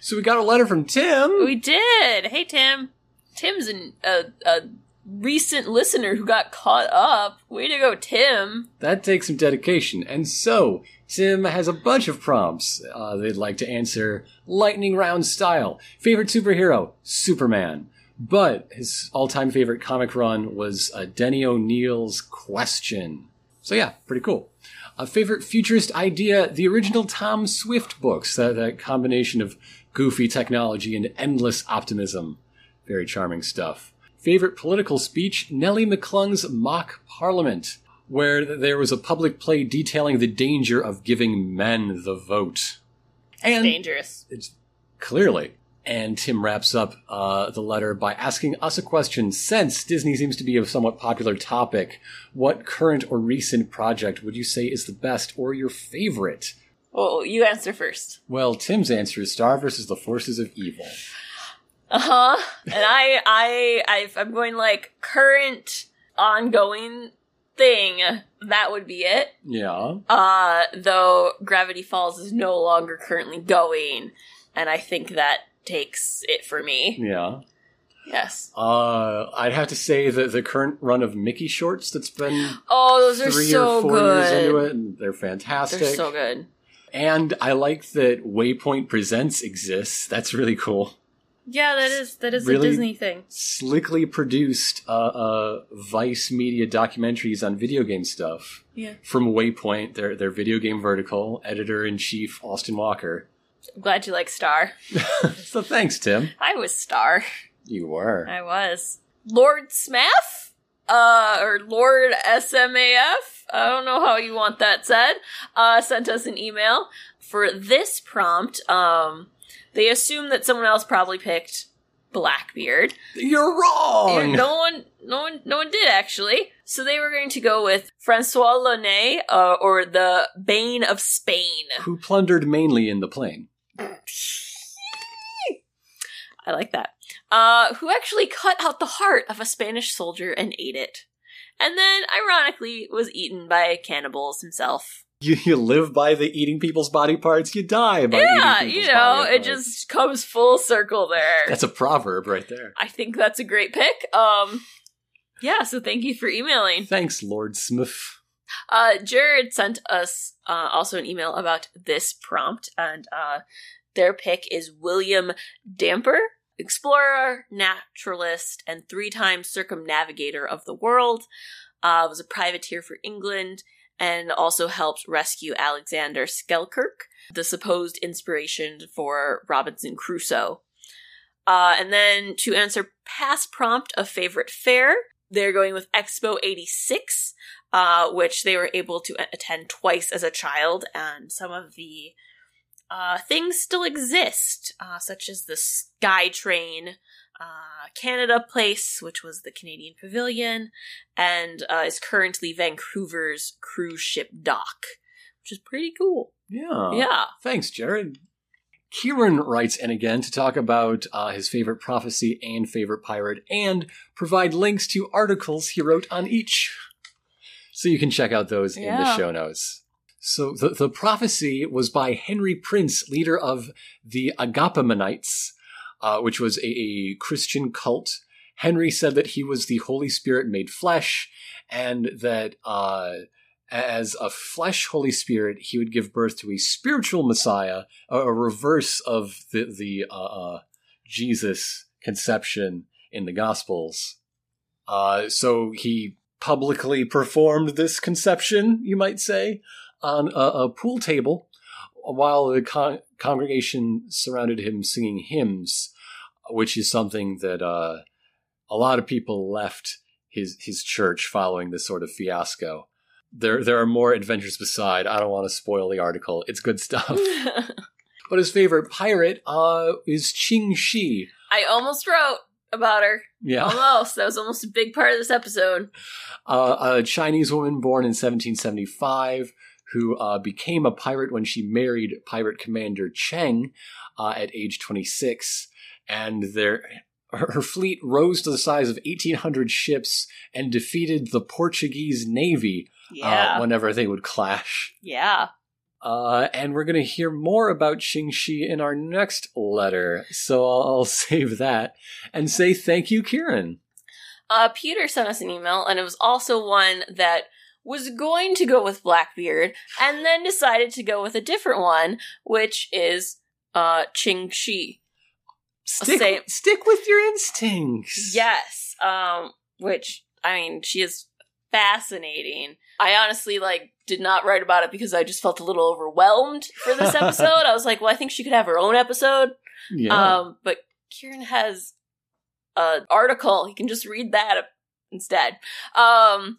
So we got a letter from Tim. We did. Hey, Tim. Tim's an, a, a recent listener who got caught up. Way to go, Tim. That takes some dedication. And so, Tim has a bunch of prompts uh, they'd like to answer. Lightning round style. Favorite superhero? Superman. But his all-time favorite comic run was uh, Denny O'Neil's Question. So yeah, pretty cool. A favorite futurist idea, the original Tom Swift books, that, that combination of goofy technology and endless optimism. Very charming stuff. Favorite political speech, Nellie McClung's Mock Parliament, where there was a public play detailing the danger of giving men the vote. And it's dangerous. It's clearly. And Tim wraps up uh, the letter by asking us a question. Since Disney seems to be a somewhat popular topic, what current or recent project would you say is the best or your favorite? Well, you answer first. Well, Tim's answer is Star versus the Forces of Evil. Uh-huh. And I, I, I, I'm going, like, current, ongoing thing. That would be it. Yeah. Uh, though Gravity Falls is no longer currently going, and I think that takes it for me. Yeah. Yes. Uh, I'd have to say that the current run of Mickey shorts that's been oh, those are three so or four good. years into it, and they're fantastic. They're so good. And I like that Waypoint Presents exists. That's really cool. Yeah, that is that is really a Disney thing. Slickly produced uh, uh, Vice Media documentaries on video game stuff. Yeah. From Waypoint, their their video game vertical, editor in chief Austin Walker. I'm glad you like Star. So thanks, Tim. I was Star. You were. I was. Lord Smaff? Uh, or Lord S M A F? I don't know how you want that said. Uh, sent us an email. For this prompt, um, they assume that someone else probably picked Blackbeard. You're wrong! And no one, no one, no one did, actually. So they were going to go with Francois Launay, uh, or the Bane of Spain. Who plundered mainly in the plain. I like that. Uh, who actually cut out the heart of a Spanish soldier and ate it. And then, ironically, was eaten by cannibals himself. You, you live by the eating people's body parts, you die by yeah, eating people's you know, body parts. Yeah, you know, it just comes full circle there. That's a proverb right there. I think that's a great pick. Um, yeah, so thank you for emailing. Thanks, Lord Smith. Uh, Jared sent us uh, also an email about this prompt, and uh, their pick is William Damper, explorer, naturalist, and three-time circumnavigator of the world. Uh, was a privateer for England, and also helped rescue Alexander Selkirk, the supposed inspiration for Robinson Crusoe. Uh, and then to answer past prompt of favorite fair, they're going with Expo eighty-six, uh, which they were able to attend twice as a child, and some of the Uh, things still exist, uh, such as the Sky Train, uh, Canada Place, which was the Canadian Pavilion, and uh, is currently Vancouver's cruise ship dock, which is pretty cool. Yeah. Yeah. Thanks, Jared. Kieran writes in again to talk about uh, his favorite prophecy and favorite pirate and provide links to articles he wrote on each. So you can check out those yeah. in the show notes. So the, the prophecy was by Henry Prince, leader of the Agapemonites, uh, which was a, a Christian cult. Henry said that he was the Holy Spirit made flesh and that uh, as a flesh Holy Spirit, he would give birth to a spiritual Messiah, a, a reverse of the, the uh, uh, Jesus conception in the Gospels. Uh, so he publicly performed this conception, you might say, on a, a pool table while the con- congregation surrounded him singing hymns, which is something that uh, a lot of people left his, his church following this sort of fiasco. There there are more adventures beside. I don't want to spoil the article. It's good stuff. But his favorite pirate uh, is Ching Shih. I almost wrote about her. Yeah. Almost. That was almost a big part of this episode. Uh, a Chinese woman born in seventeen seventy-five who uh, became a pirate when she married pirate commander Cheng uh, at age twenty-six. And their, her fleet rose to the size of eighteen hundred ships and defeated the Portuguese Navy yeah. uh, whenever they would clash. Yeah. Uh, and we're going to hear more about Ching Shih in our next letter. So I'll, I'll save that and say thank you, Kieran. Uh, Peter sent us an email, and it was also one that was going to go with Blackbeard and then decided to go with a different one, which is uh, Ching Shih. Stick, Same. stick with your instincts. Yes. Um, which, I mean, she is fascinating. I honestly, like, did not write about it because I just felt a little overwhelmed for this episode. I was like, well, I think she could have her own episode. Yeah. Um, but Kieran has an article. You can just read that instead. Um,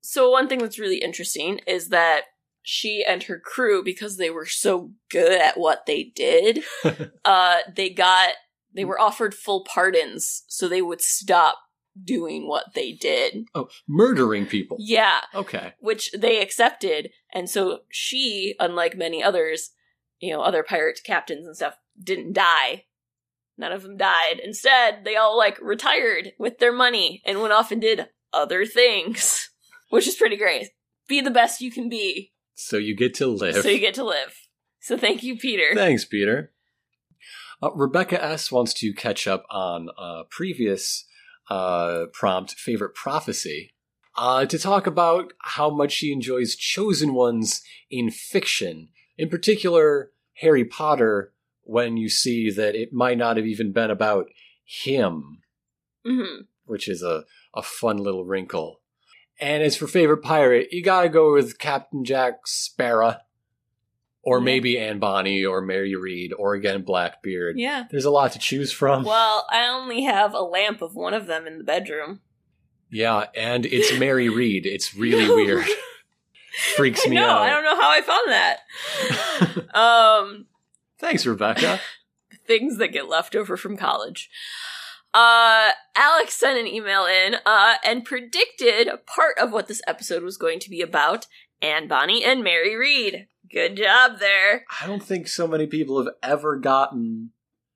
so one thing that's really interesting is that she and her crew, because they were so good at what they did, uh, they got, they were offered full pardons so they would stop doing what they did. Oh, murdering people. Yeah. Okay. Which they accepted. And so she, unlike many others, you know, other pirate captains and stuff, didn't die. None of them died. Instead, they all, like, retired with their money and went off and did other things, which is pretty great. Be the best you can be. So you get to live. So you get to live. So thank you, Peter. Thanks, Peter. Uh, Rebecca S. wants to catch up on uh, previous Uh, prompt, favorite prophecy, uh, to talk about how much she enjoys chosen ones in fiction. In particular, Harry Potter, when you see that it might not have even been about him, mm-hmm. which is a, a fun little wrinkle. And as for favorite pirate, you gotta go with Captain Jack Sparrow, or yeah. maybe Anne Bonny, or Mary Read, or again Blackbeard. Yeah. There's a lot to choose from. Well, I only have a lamp of one of them in the bedroom. Yeah, and it's Mary Read. It's really no. weird. Freaks I me know. out. I don't know how I found that. um, Thanks, Rebecca. Things that get left over from college. Uh, Alex sent an email in uh, and predicted part of what this episode was going to be about, Anne Bonny and Mary Read. Good job there. I don't think so many people have ever gotten,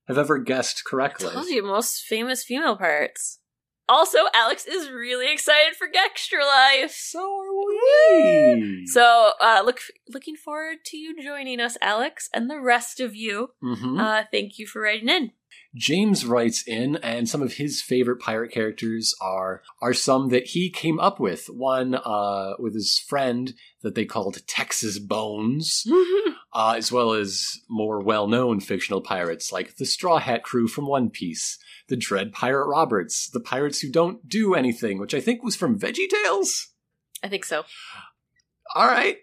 have ever guessed correctly. I told you, most famous female parts. Also, Alex is really excited for Extra Life. So are we. So, uh, look, looking forward to you joining us, Alex, and the rest of you. Mm-hmm. Uh, thank you for writing in. James writes in, and some of his favorite pirate characters are are some that he came up with. One uh, with his friend that they called Texas Bones, mm-hmm. uh, as well as more well-known fictional pirates like the Straw Hat Crew from One Piece, the Dread Pirate Roberts, the Pirates Who Don't Do Anything, which I think was from VeggieTales? I think so. All right.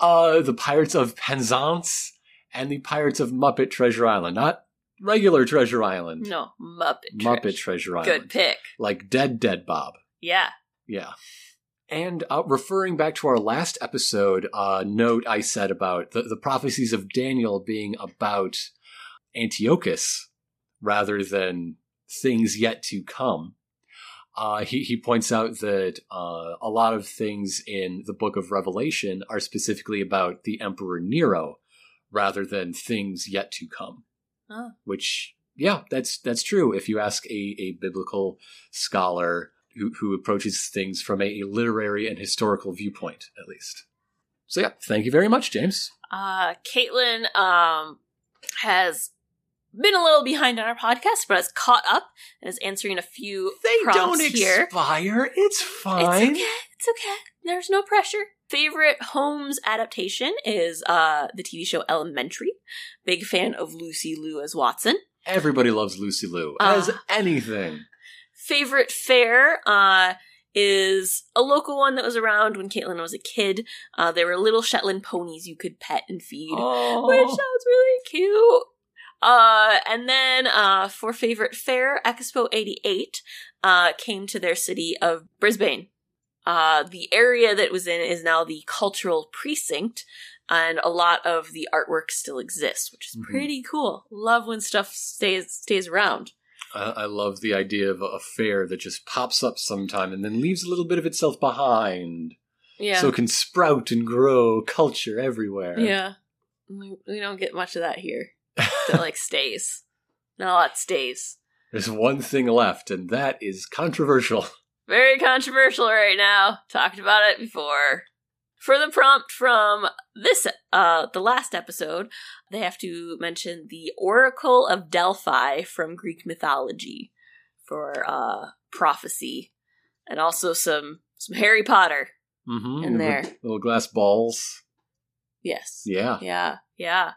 Uh, the Pirates of Penzance, and the Pirates of Muppet Treasure Island. Not regular Treasure Island. No, Muppet Muppet Treasure, Treasure Island. Good pick. Like Dead Dead Bob. Yeah. Yeah. And uh, referring back to our last episode, uh, note I said about the, the prophecies of Daniel being about Antiochus rather than things yet to come. Uh, he, he points out that uh, a lot of things in the book of Revelation are specifically about the Emperor Nero rather than things yet to come. Huh. Which, yeah, that's that's true. If you ask a, a biblical scholar who, who approaches things from a literary and historical viewpoint, at least. So, yeah, thank you very much, James. Uh, Caitlin um, has... been a little behind on our podcast, but has caught up and is answering a few they prompts here. They don't expire. Here. It's fine. It's okay. It's okay. There's no pressure. Favorite Holmes adaptation is uh, the T V show Elementary. Big fan of Lucy Liu as Watson. Everybody loves Lucy Liu as uh, anything. Favorite fair uh, is a local one that was around when Caitlin was a kid. Uh, there were little Shetland ponies you could pet and feed, oh. which sounds really cute. Uh, and then, uh, for favorite fair, Expo eighty-eight, uh, came to their city of Brisbane. Uh, the area that it was in is now the cultural precinct, and a lot of the artwork still exists, which is mm-hmm. pretty cool. Love when stuff stays, stays around. Uh, I love the idea of a fair that just pops up sometime and then leaves a little bit of itself behind. Yeah. So it can sprout and grow culture everywhere. Yeah. We, we don't get much of that here. That, like, stays. Not a lot stays. There's one thing left, and that is controversial. Very controversial right now. Talked about it before. For the prompt from this, uh, the last episode, they have to mention the Oracle of Delphi from Greek mythology for uh, prophecy. And also some, some Harry Potter mm-hmm. in there. Little glass balls. Yes. Yeah. Yeah. Yeah.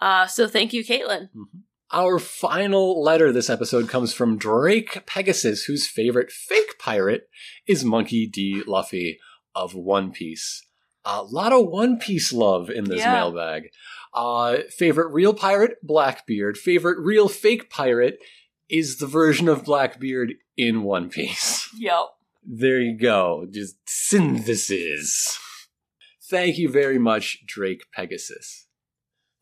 Uh, so thank you, Caitlin. Mm-hmm. Our final letter this episode comes from Drake Pegasus, whose favorite fake pirate is Monkey D. Luffy of One Piece. A lot of One Piece love in this yeah. mailbag. Uh, favorite real pirate, Blackbeard. Favorite real fake pirate is the version of Blackbeard in One Piece. Yep. There you go. Just synthesis. Thank you very much, Drake Pegasus.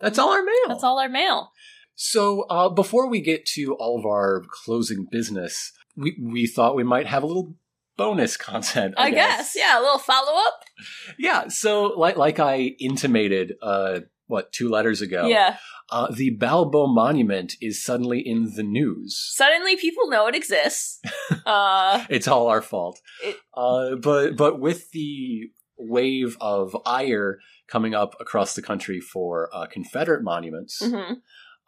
That's all our mail. That's all our mail. So uh, before we get to all of our closing business, we, we thought we might have a little bonus content. I, I guess. guess, yeah, a little follow-up. Yeah, so like like I intimated, uh, what, two letters ago, yeah. uh, the Balbo Monument is suddenly in the news. Suddenly people know it exists. Uh, it's all our fault. It, uh, but but with the wave of ire coming up across the country for uh, Confederate monuments mm-hmm.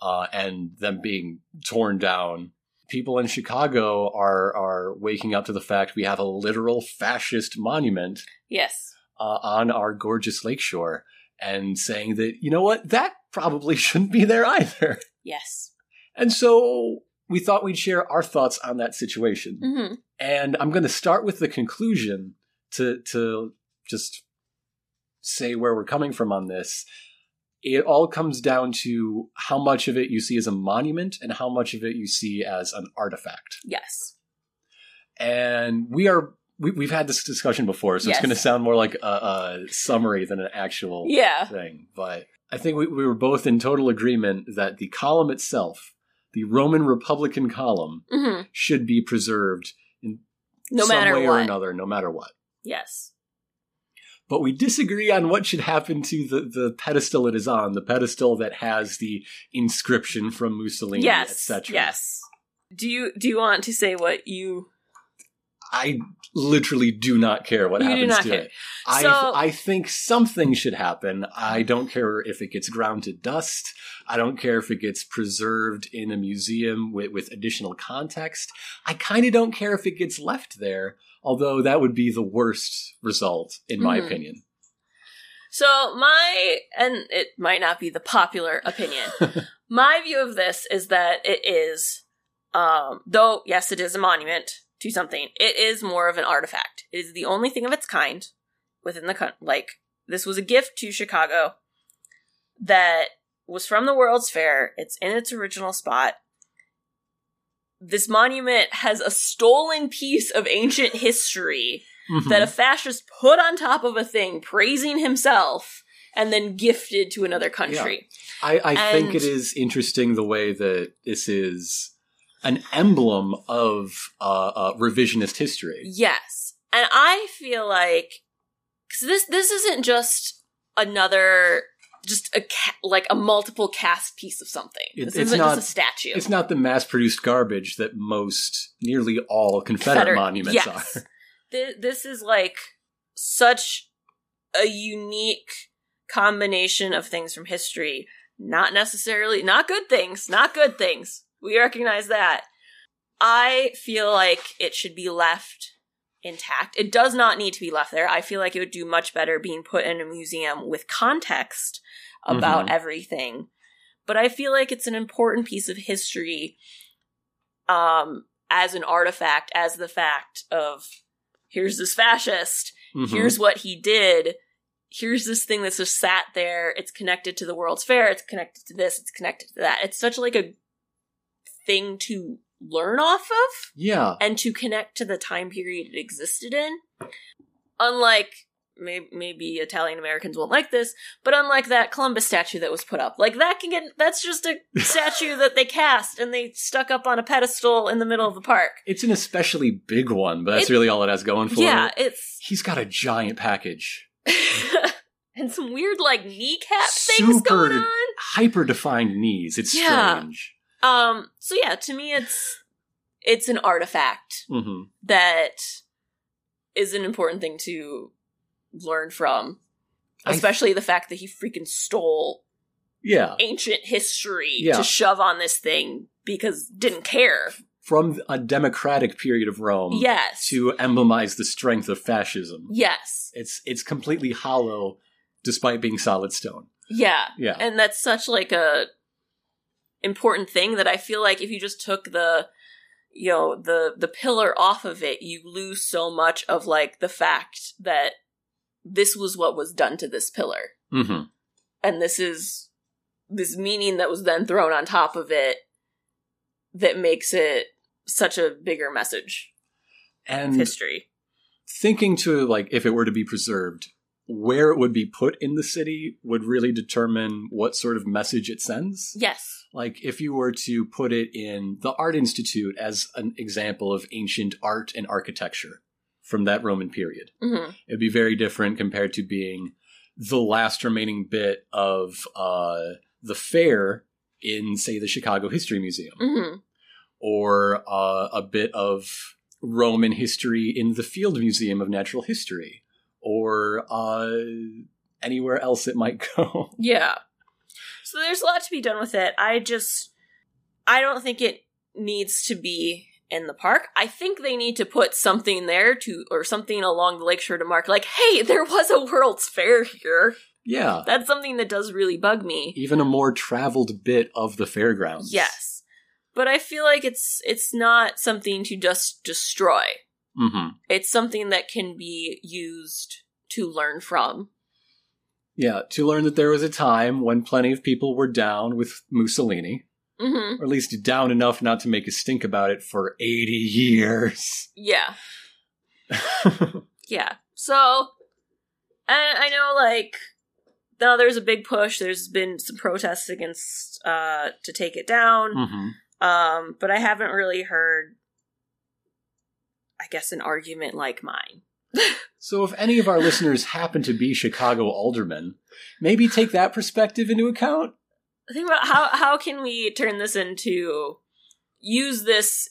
uh, and them being torn down, people in Chicago are are waking up to the fact we have a literal fascist monument yes, uh, on our gorgeous lakeshore and saying that, you know what, that probably shouldn't be there either. Yes. And so we thought we'd share our thoughts on that situation. Mm-hmm. And I'm going to start with the conclusion to to just say where we're coming from on this. It all comes down to how much of it you see as a monument and how much of it you see as an artifact. Yes. And we are we, we've had this discussion before, so yes. it's going to sound more like a, a summary than an actual yeah. thing. But I think we, we were both in total agreement that the column itself, the Roman Republican column, mm-hmm. should be preserved in no some matter way what. or another, no matter what. Yes. But we disagree on what should happen to the, the pedestal it is on, the pedestal that has the inscription from Mussolini, yes, et cetera. Yes. Do you do you want to say what you... I literally do not care what you happens do not to care. it. So... I I think something should happen. I don't care if it gets ground to dust. I don't care if it gets preserved in a museum with, with additional context. I kind of don't care if it gets left there. Although that would be the worst result, in my mm-hmm. opinion. So my, and it might not be the popular opinion, my view of this is that it is, um, though, yes, it is a monument to something, it is more of an artifact. It is the only thing of its kind within the country. Like, this was a gift to Chicago that was from the World's Fair. It's in its original spot. This monument has a stolen piece of ancient history mm-hmm. that a fascist put on top of a thing praising himself and then gifted to another country. Yeah. I, I and, think it is interesting the way that this is an emblem of uh, uh, revisionist history. Yes. And I feel like, because this, this isn't just another... Just a ca- like a multiple cast piece of something. It, this it's isn't not just a statue. It's not the mass-produced garbage that most, nearly all Confederate, Confederate monuments yes. are. Th- this is like such a unique combination of things from history. Not necessarily, not good things, not good things. We recognize that. I feel like it should be left intact. It does not need to be left there. I feel like it would do much better being put in a museum with context about mm-hmm. everything. But I feel like it's an important piece of history um, as an artifact, as the fact of here's this fascist, mm-hmm. here's what he did, here's this thing that's just sat there, it's connected to the World's Fair, it's connected to this, it's connected to that. It's such like a thing to learn off of, yeah, and to connect to the time period it existed in. Unlike maybe, maybe Italian Americans won't like this, but unlike that Columbus statue that was put up, like that can get that's just a statue that they cast and they stuck up on a pedestal in the middle of the park. It's an especially big one, but that's it's, really all it has going for yeah, it. Yeah, it's he's got a giant package and some weird like kneecap Super things going on. Hyper defined knees. It's yeah. strange. Um, so yeah, to me, it's, it's an artifact mm-hmm. that is an important thing to learn from, especially th- the fact that he freaking stole yeah. ancient history yeah. to shove on this thing because didn't care. From a democratic period of Rome yes. to emblemize the strength of fascism. Yes. It's, it's completely hollow despite being solid stone. Yeah. Yeah. And that's such like a... important thing that I feel like if you just took the, you know, the the pillar off of it, you lose so much of like the fact that this was what was done to this pillar, mm-hmm. and this is this meaning that was then thrown on top of it that makes it such a bigger message and of history. Thinking to like if it were to be preserved, where it would be put in the city would really determine what sort of message it sends. Yes. Like if you were to put it in the Art Institute as an example of ancient art and architecture from that Roman period, mm-hmm. it'd be very different compared to being the last remaining bit of uh, the fair in, say, the Chicago History Museum mm-hmm. or uh, a bit of Roman history in the Field Museum of Natural History. Or uh, anywhere else it might go. Yeah. So there's a lot to be done with it. I just, I don't think it needs to be in the park. I think they need to put something there to, or something along the lakeshore to mark, like, hey, there was a World's Fair here. Yeah. That's something that does really bug me. Even a more traveled bit of the fairgrounds. Yes. But I feel like it's it's not something to just destroy. Mm-hmm. It's something that can be used to learn from. Yeah, to learn that there was a time when plenty of people were down with Mussolini. Mm-hmm. Or at least down enough not to make a stink about it for eighty years. Yeah. yeah. So, I, I know, like, now there's a big push. There's been some protests against, uh, to take it down. Mm-hmm. Um, but I haven't really heard... I guess an argument like mine. So if any of our listeners happen to be Chicago aldermen, maybe take that perspective into account. Think about how, how can we turn this into, use this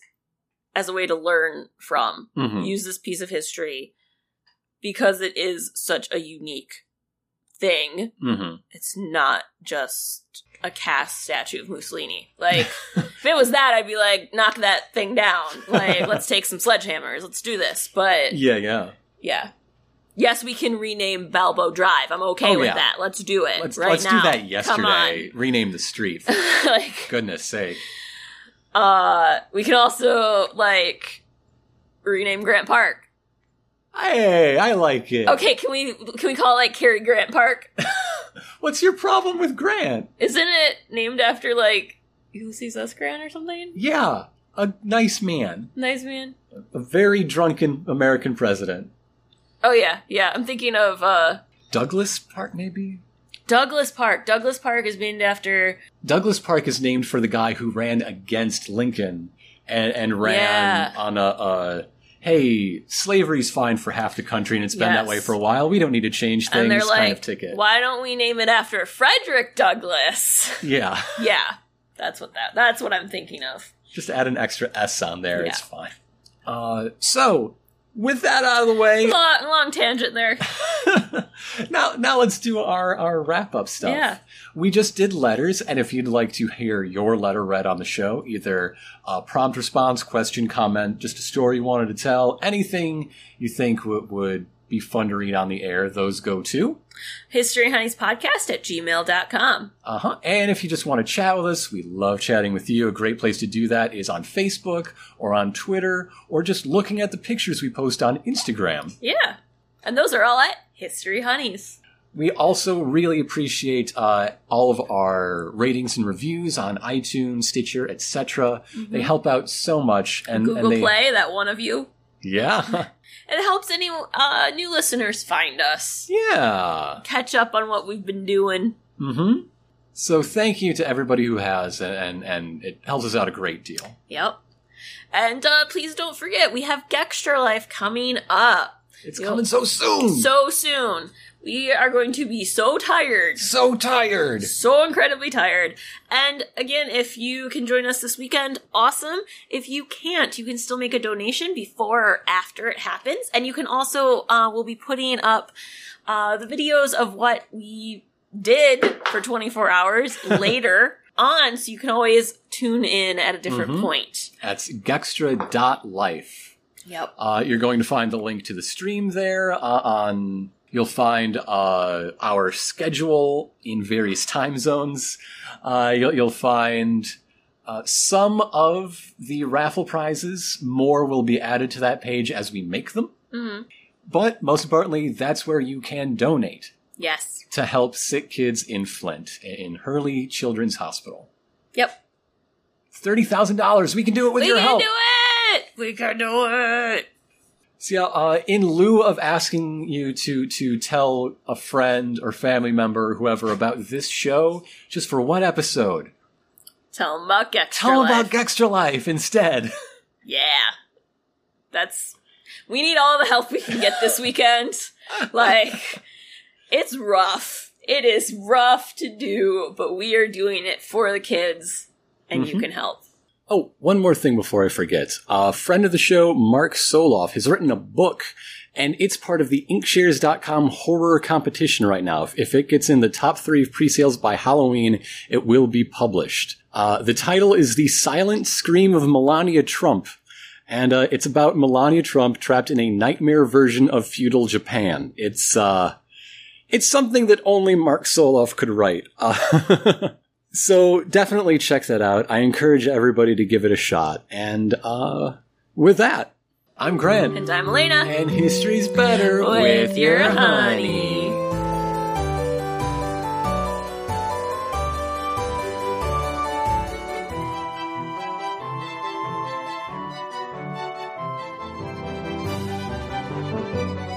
as a way to learn from, mm-hmm. use this piece of history, because it is such a unique thing. Mm-hmm. It's not just a cast statue of Mussolini. Like, if it was that, I'd be like, knock that thing down. Like, let's take some sledgehammers. Let's do this. But... Yeah, yeah. Yeah. Yes, we can rename Balbo Drive. I'm okay oh, with yeah. that. Let's do it let's, right let's now. Let's do that yesterday. Rename the street. Like, goodness sake. Uh, we can also, like, rename Grant Park. Hey, I like it. Okay, can we can we call it, like, Cary Grant Park? What's your problem with Grant? Isn't it named after, like, Ulysses S. Grant or something? Yeah, a nice man. Nice man. A very drunken American president. Oh, yeah. Yeah, I'm thinking of... Uh, Douglas Park, maybe? Douglas Park. Douglas Park is named after... Douglas Park is named for the guy who ran against Lincoln and, and ran yeah. on a... a hey, slavery's fine for half the country and it's been yes. that way for a while. We don't need to change things. And they're like, kind of ticket. Why don't we name it after Frederick Douglass? Yeah. Yeah. That's what that, that's what I'm thinking of. Just add an extra S on there. Yeah. It's fine. Uh, so, with that out of the way. Long, long tangent there. now, now let's do our, our wrap-up stuff. Yeah. We just did letters, and if you'd like to hear your letter read on the show, either uh, prompt response, question, comment, just a story you wanted to tell, anything you think w- would be fun to read on the air, those go to history honeys podcast at gmail dot com. Uh-huh. And if you just want to chat with us, we love chatting with you. A great place to do that is on Facebook or on Twitter or just looking at the pictures we post on Instagram. Yeah. And those are all at History Honeys. We also really appreciate uh, all of our ratings and reviews on iTunes, Stitcher, et cetera. Mm-hmm. They help out so much. And Google and they, Play, that one of you. Yeah. It helps any uh, new listeners find us. Yeah. Catch up on what we've been doing. Mm-hmm. So thank you to everybody who has, and, and it helps us out a great deal. Yep. And uh, please don't forget, we have Extra Life coming up. It's You'll, coming so soon. So soon. We are going to be so tired. So tired. So incredibly tired. And again, if you can join us this weekend, awesome. If you can't, you can still make a donation before or after it happens. And you can also, uh, we'll be putting up uh, the videos of what we did for twenty-four hours later on. So you can always tune in at a different mm-hmm. point. That's gextra dot life. Yep. Uh, you're going to find the link to the stream there. Uh, on You'll find uh, our schedule in various time zones. Uh, you'll, you'll find uh, some of the raffle prizes. More will be added to that page as we make them. Mm-hmm. But most importantly, that's where you can donate. Yes. To help sick kids in Flint, in Hurley Children's Hospital. Yep. thirty thousand dollars. We can do it with we your help. We can do it! We can do it. So, yeah, uh, in lieu of asking you to to tell a friend or family member or whoever about this show, just for one episode, tell them about Extra Life. Tell them about Extra Life instead. Yeah, that's we need all the help we can get this weekend. Like, it's rough. It is rough to do, but we are doing it for the kids, and mm-hmm. you can help. Oh, one more thing before I forget. A uh, friend of the show, Mark Soloff, has written a book, and it's part of the Inkshares dot com horror competition right now. If, if it gets in the top three of pre-sales by Halloween, it will be published. Uh, the title is The Silent Scream of Melania Trump, and uh, it's about Melania Trump trapped in a nightmare version of feudal Japan. It's, uh, it's something that only Mark Soloff could write. Uh, So definitely check that out. I encourage everybody to give it a shot. And uh, with that, I'm Grant. And I'm Elena. And history's better with, with your honey. honey.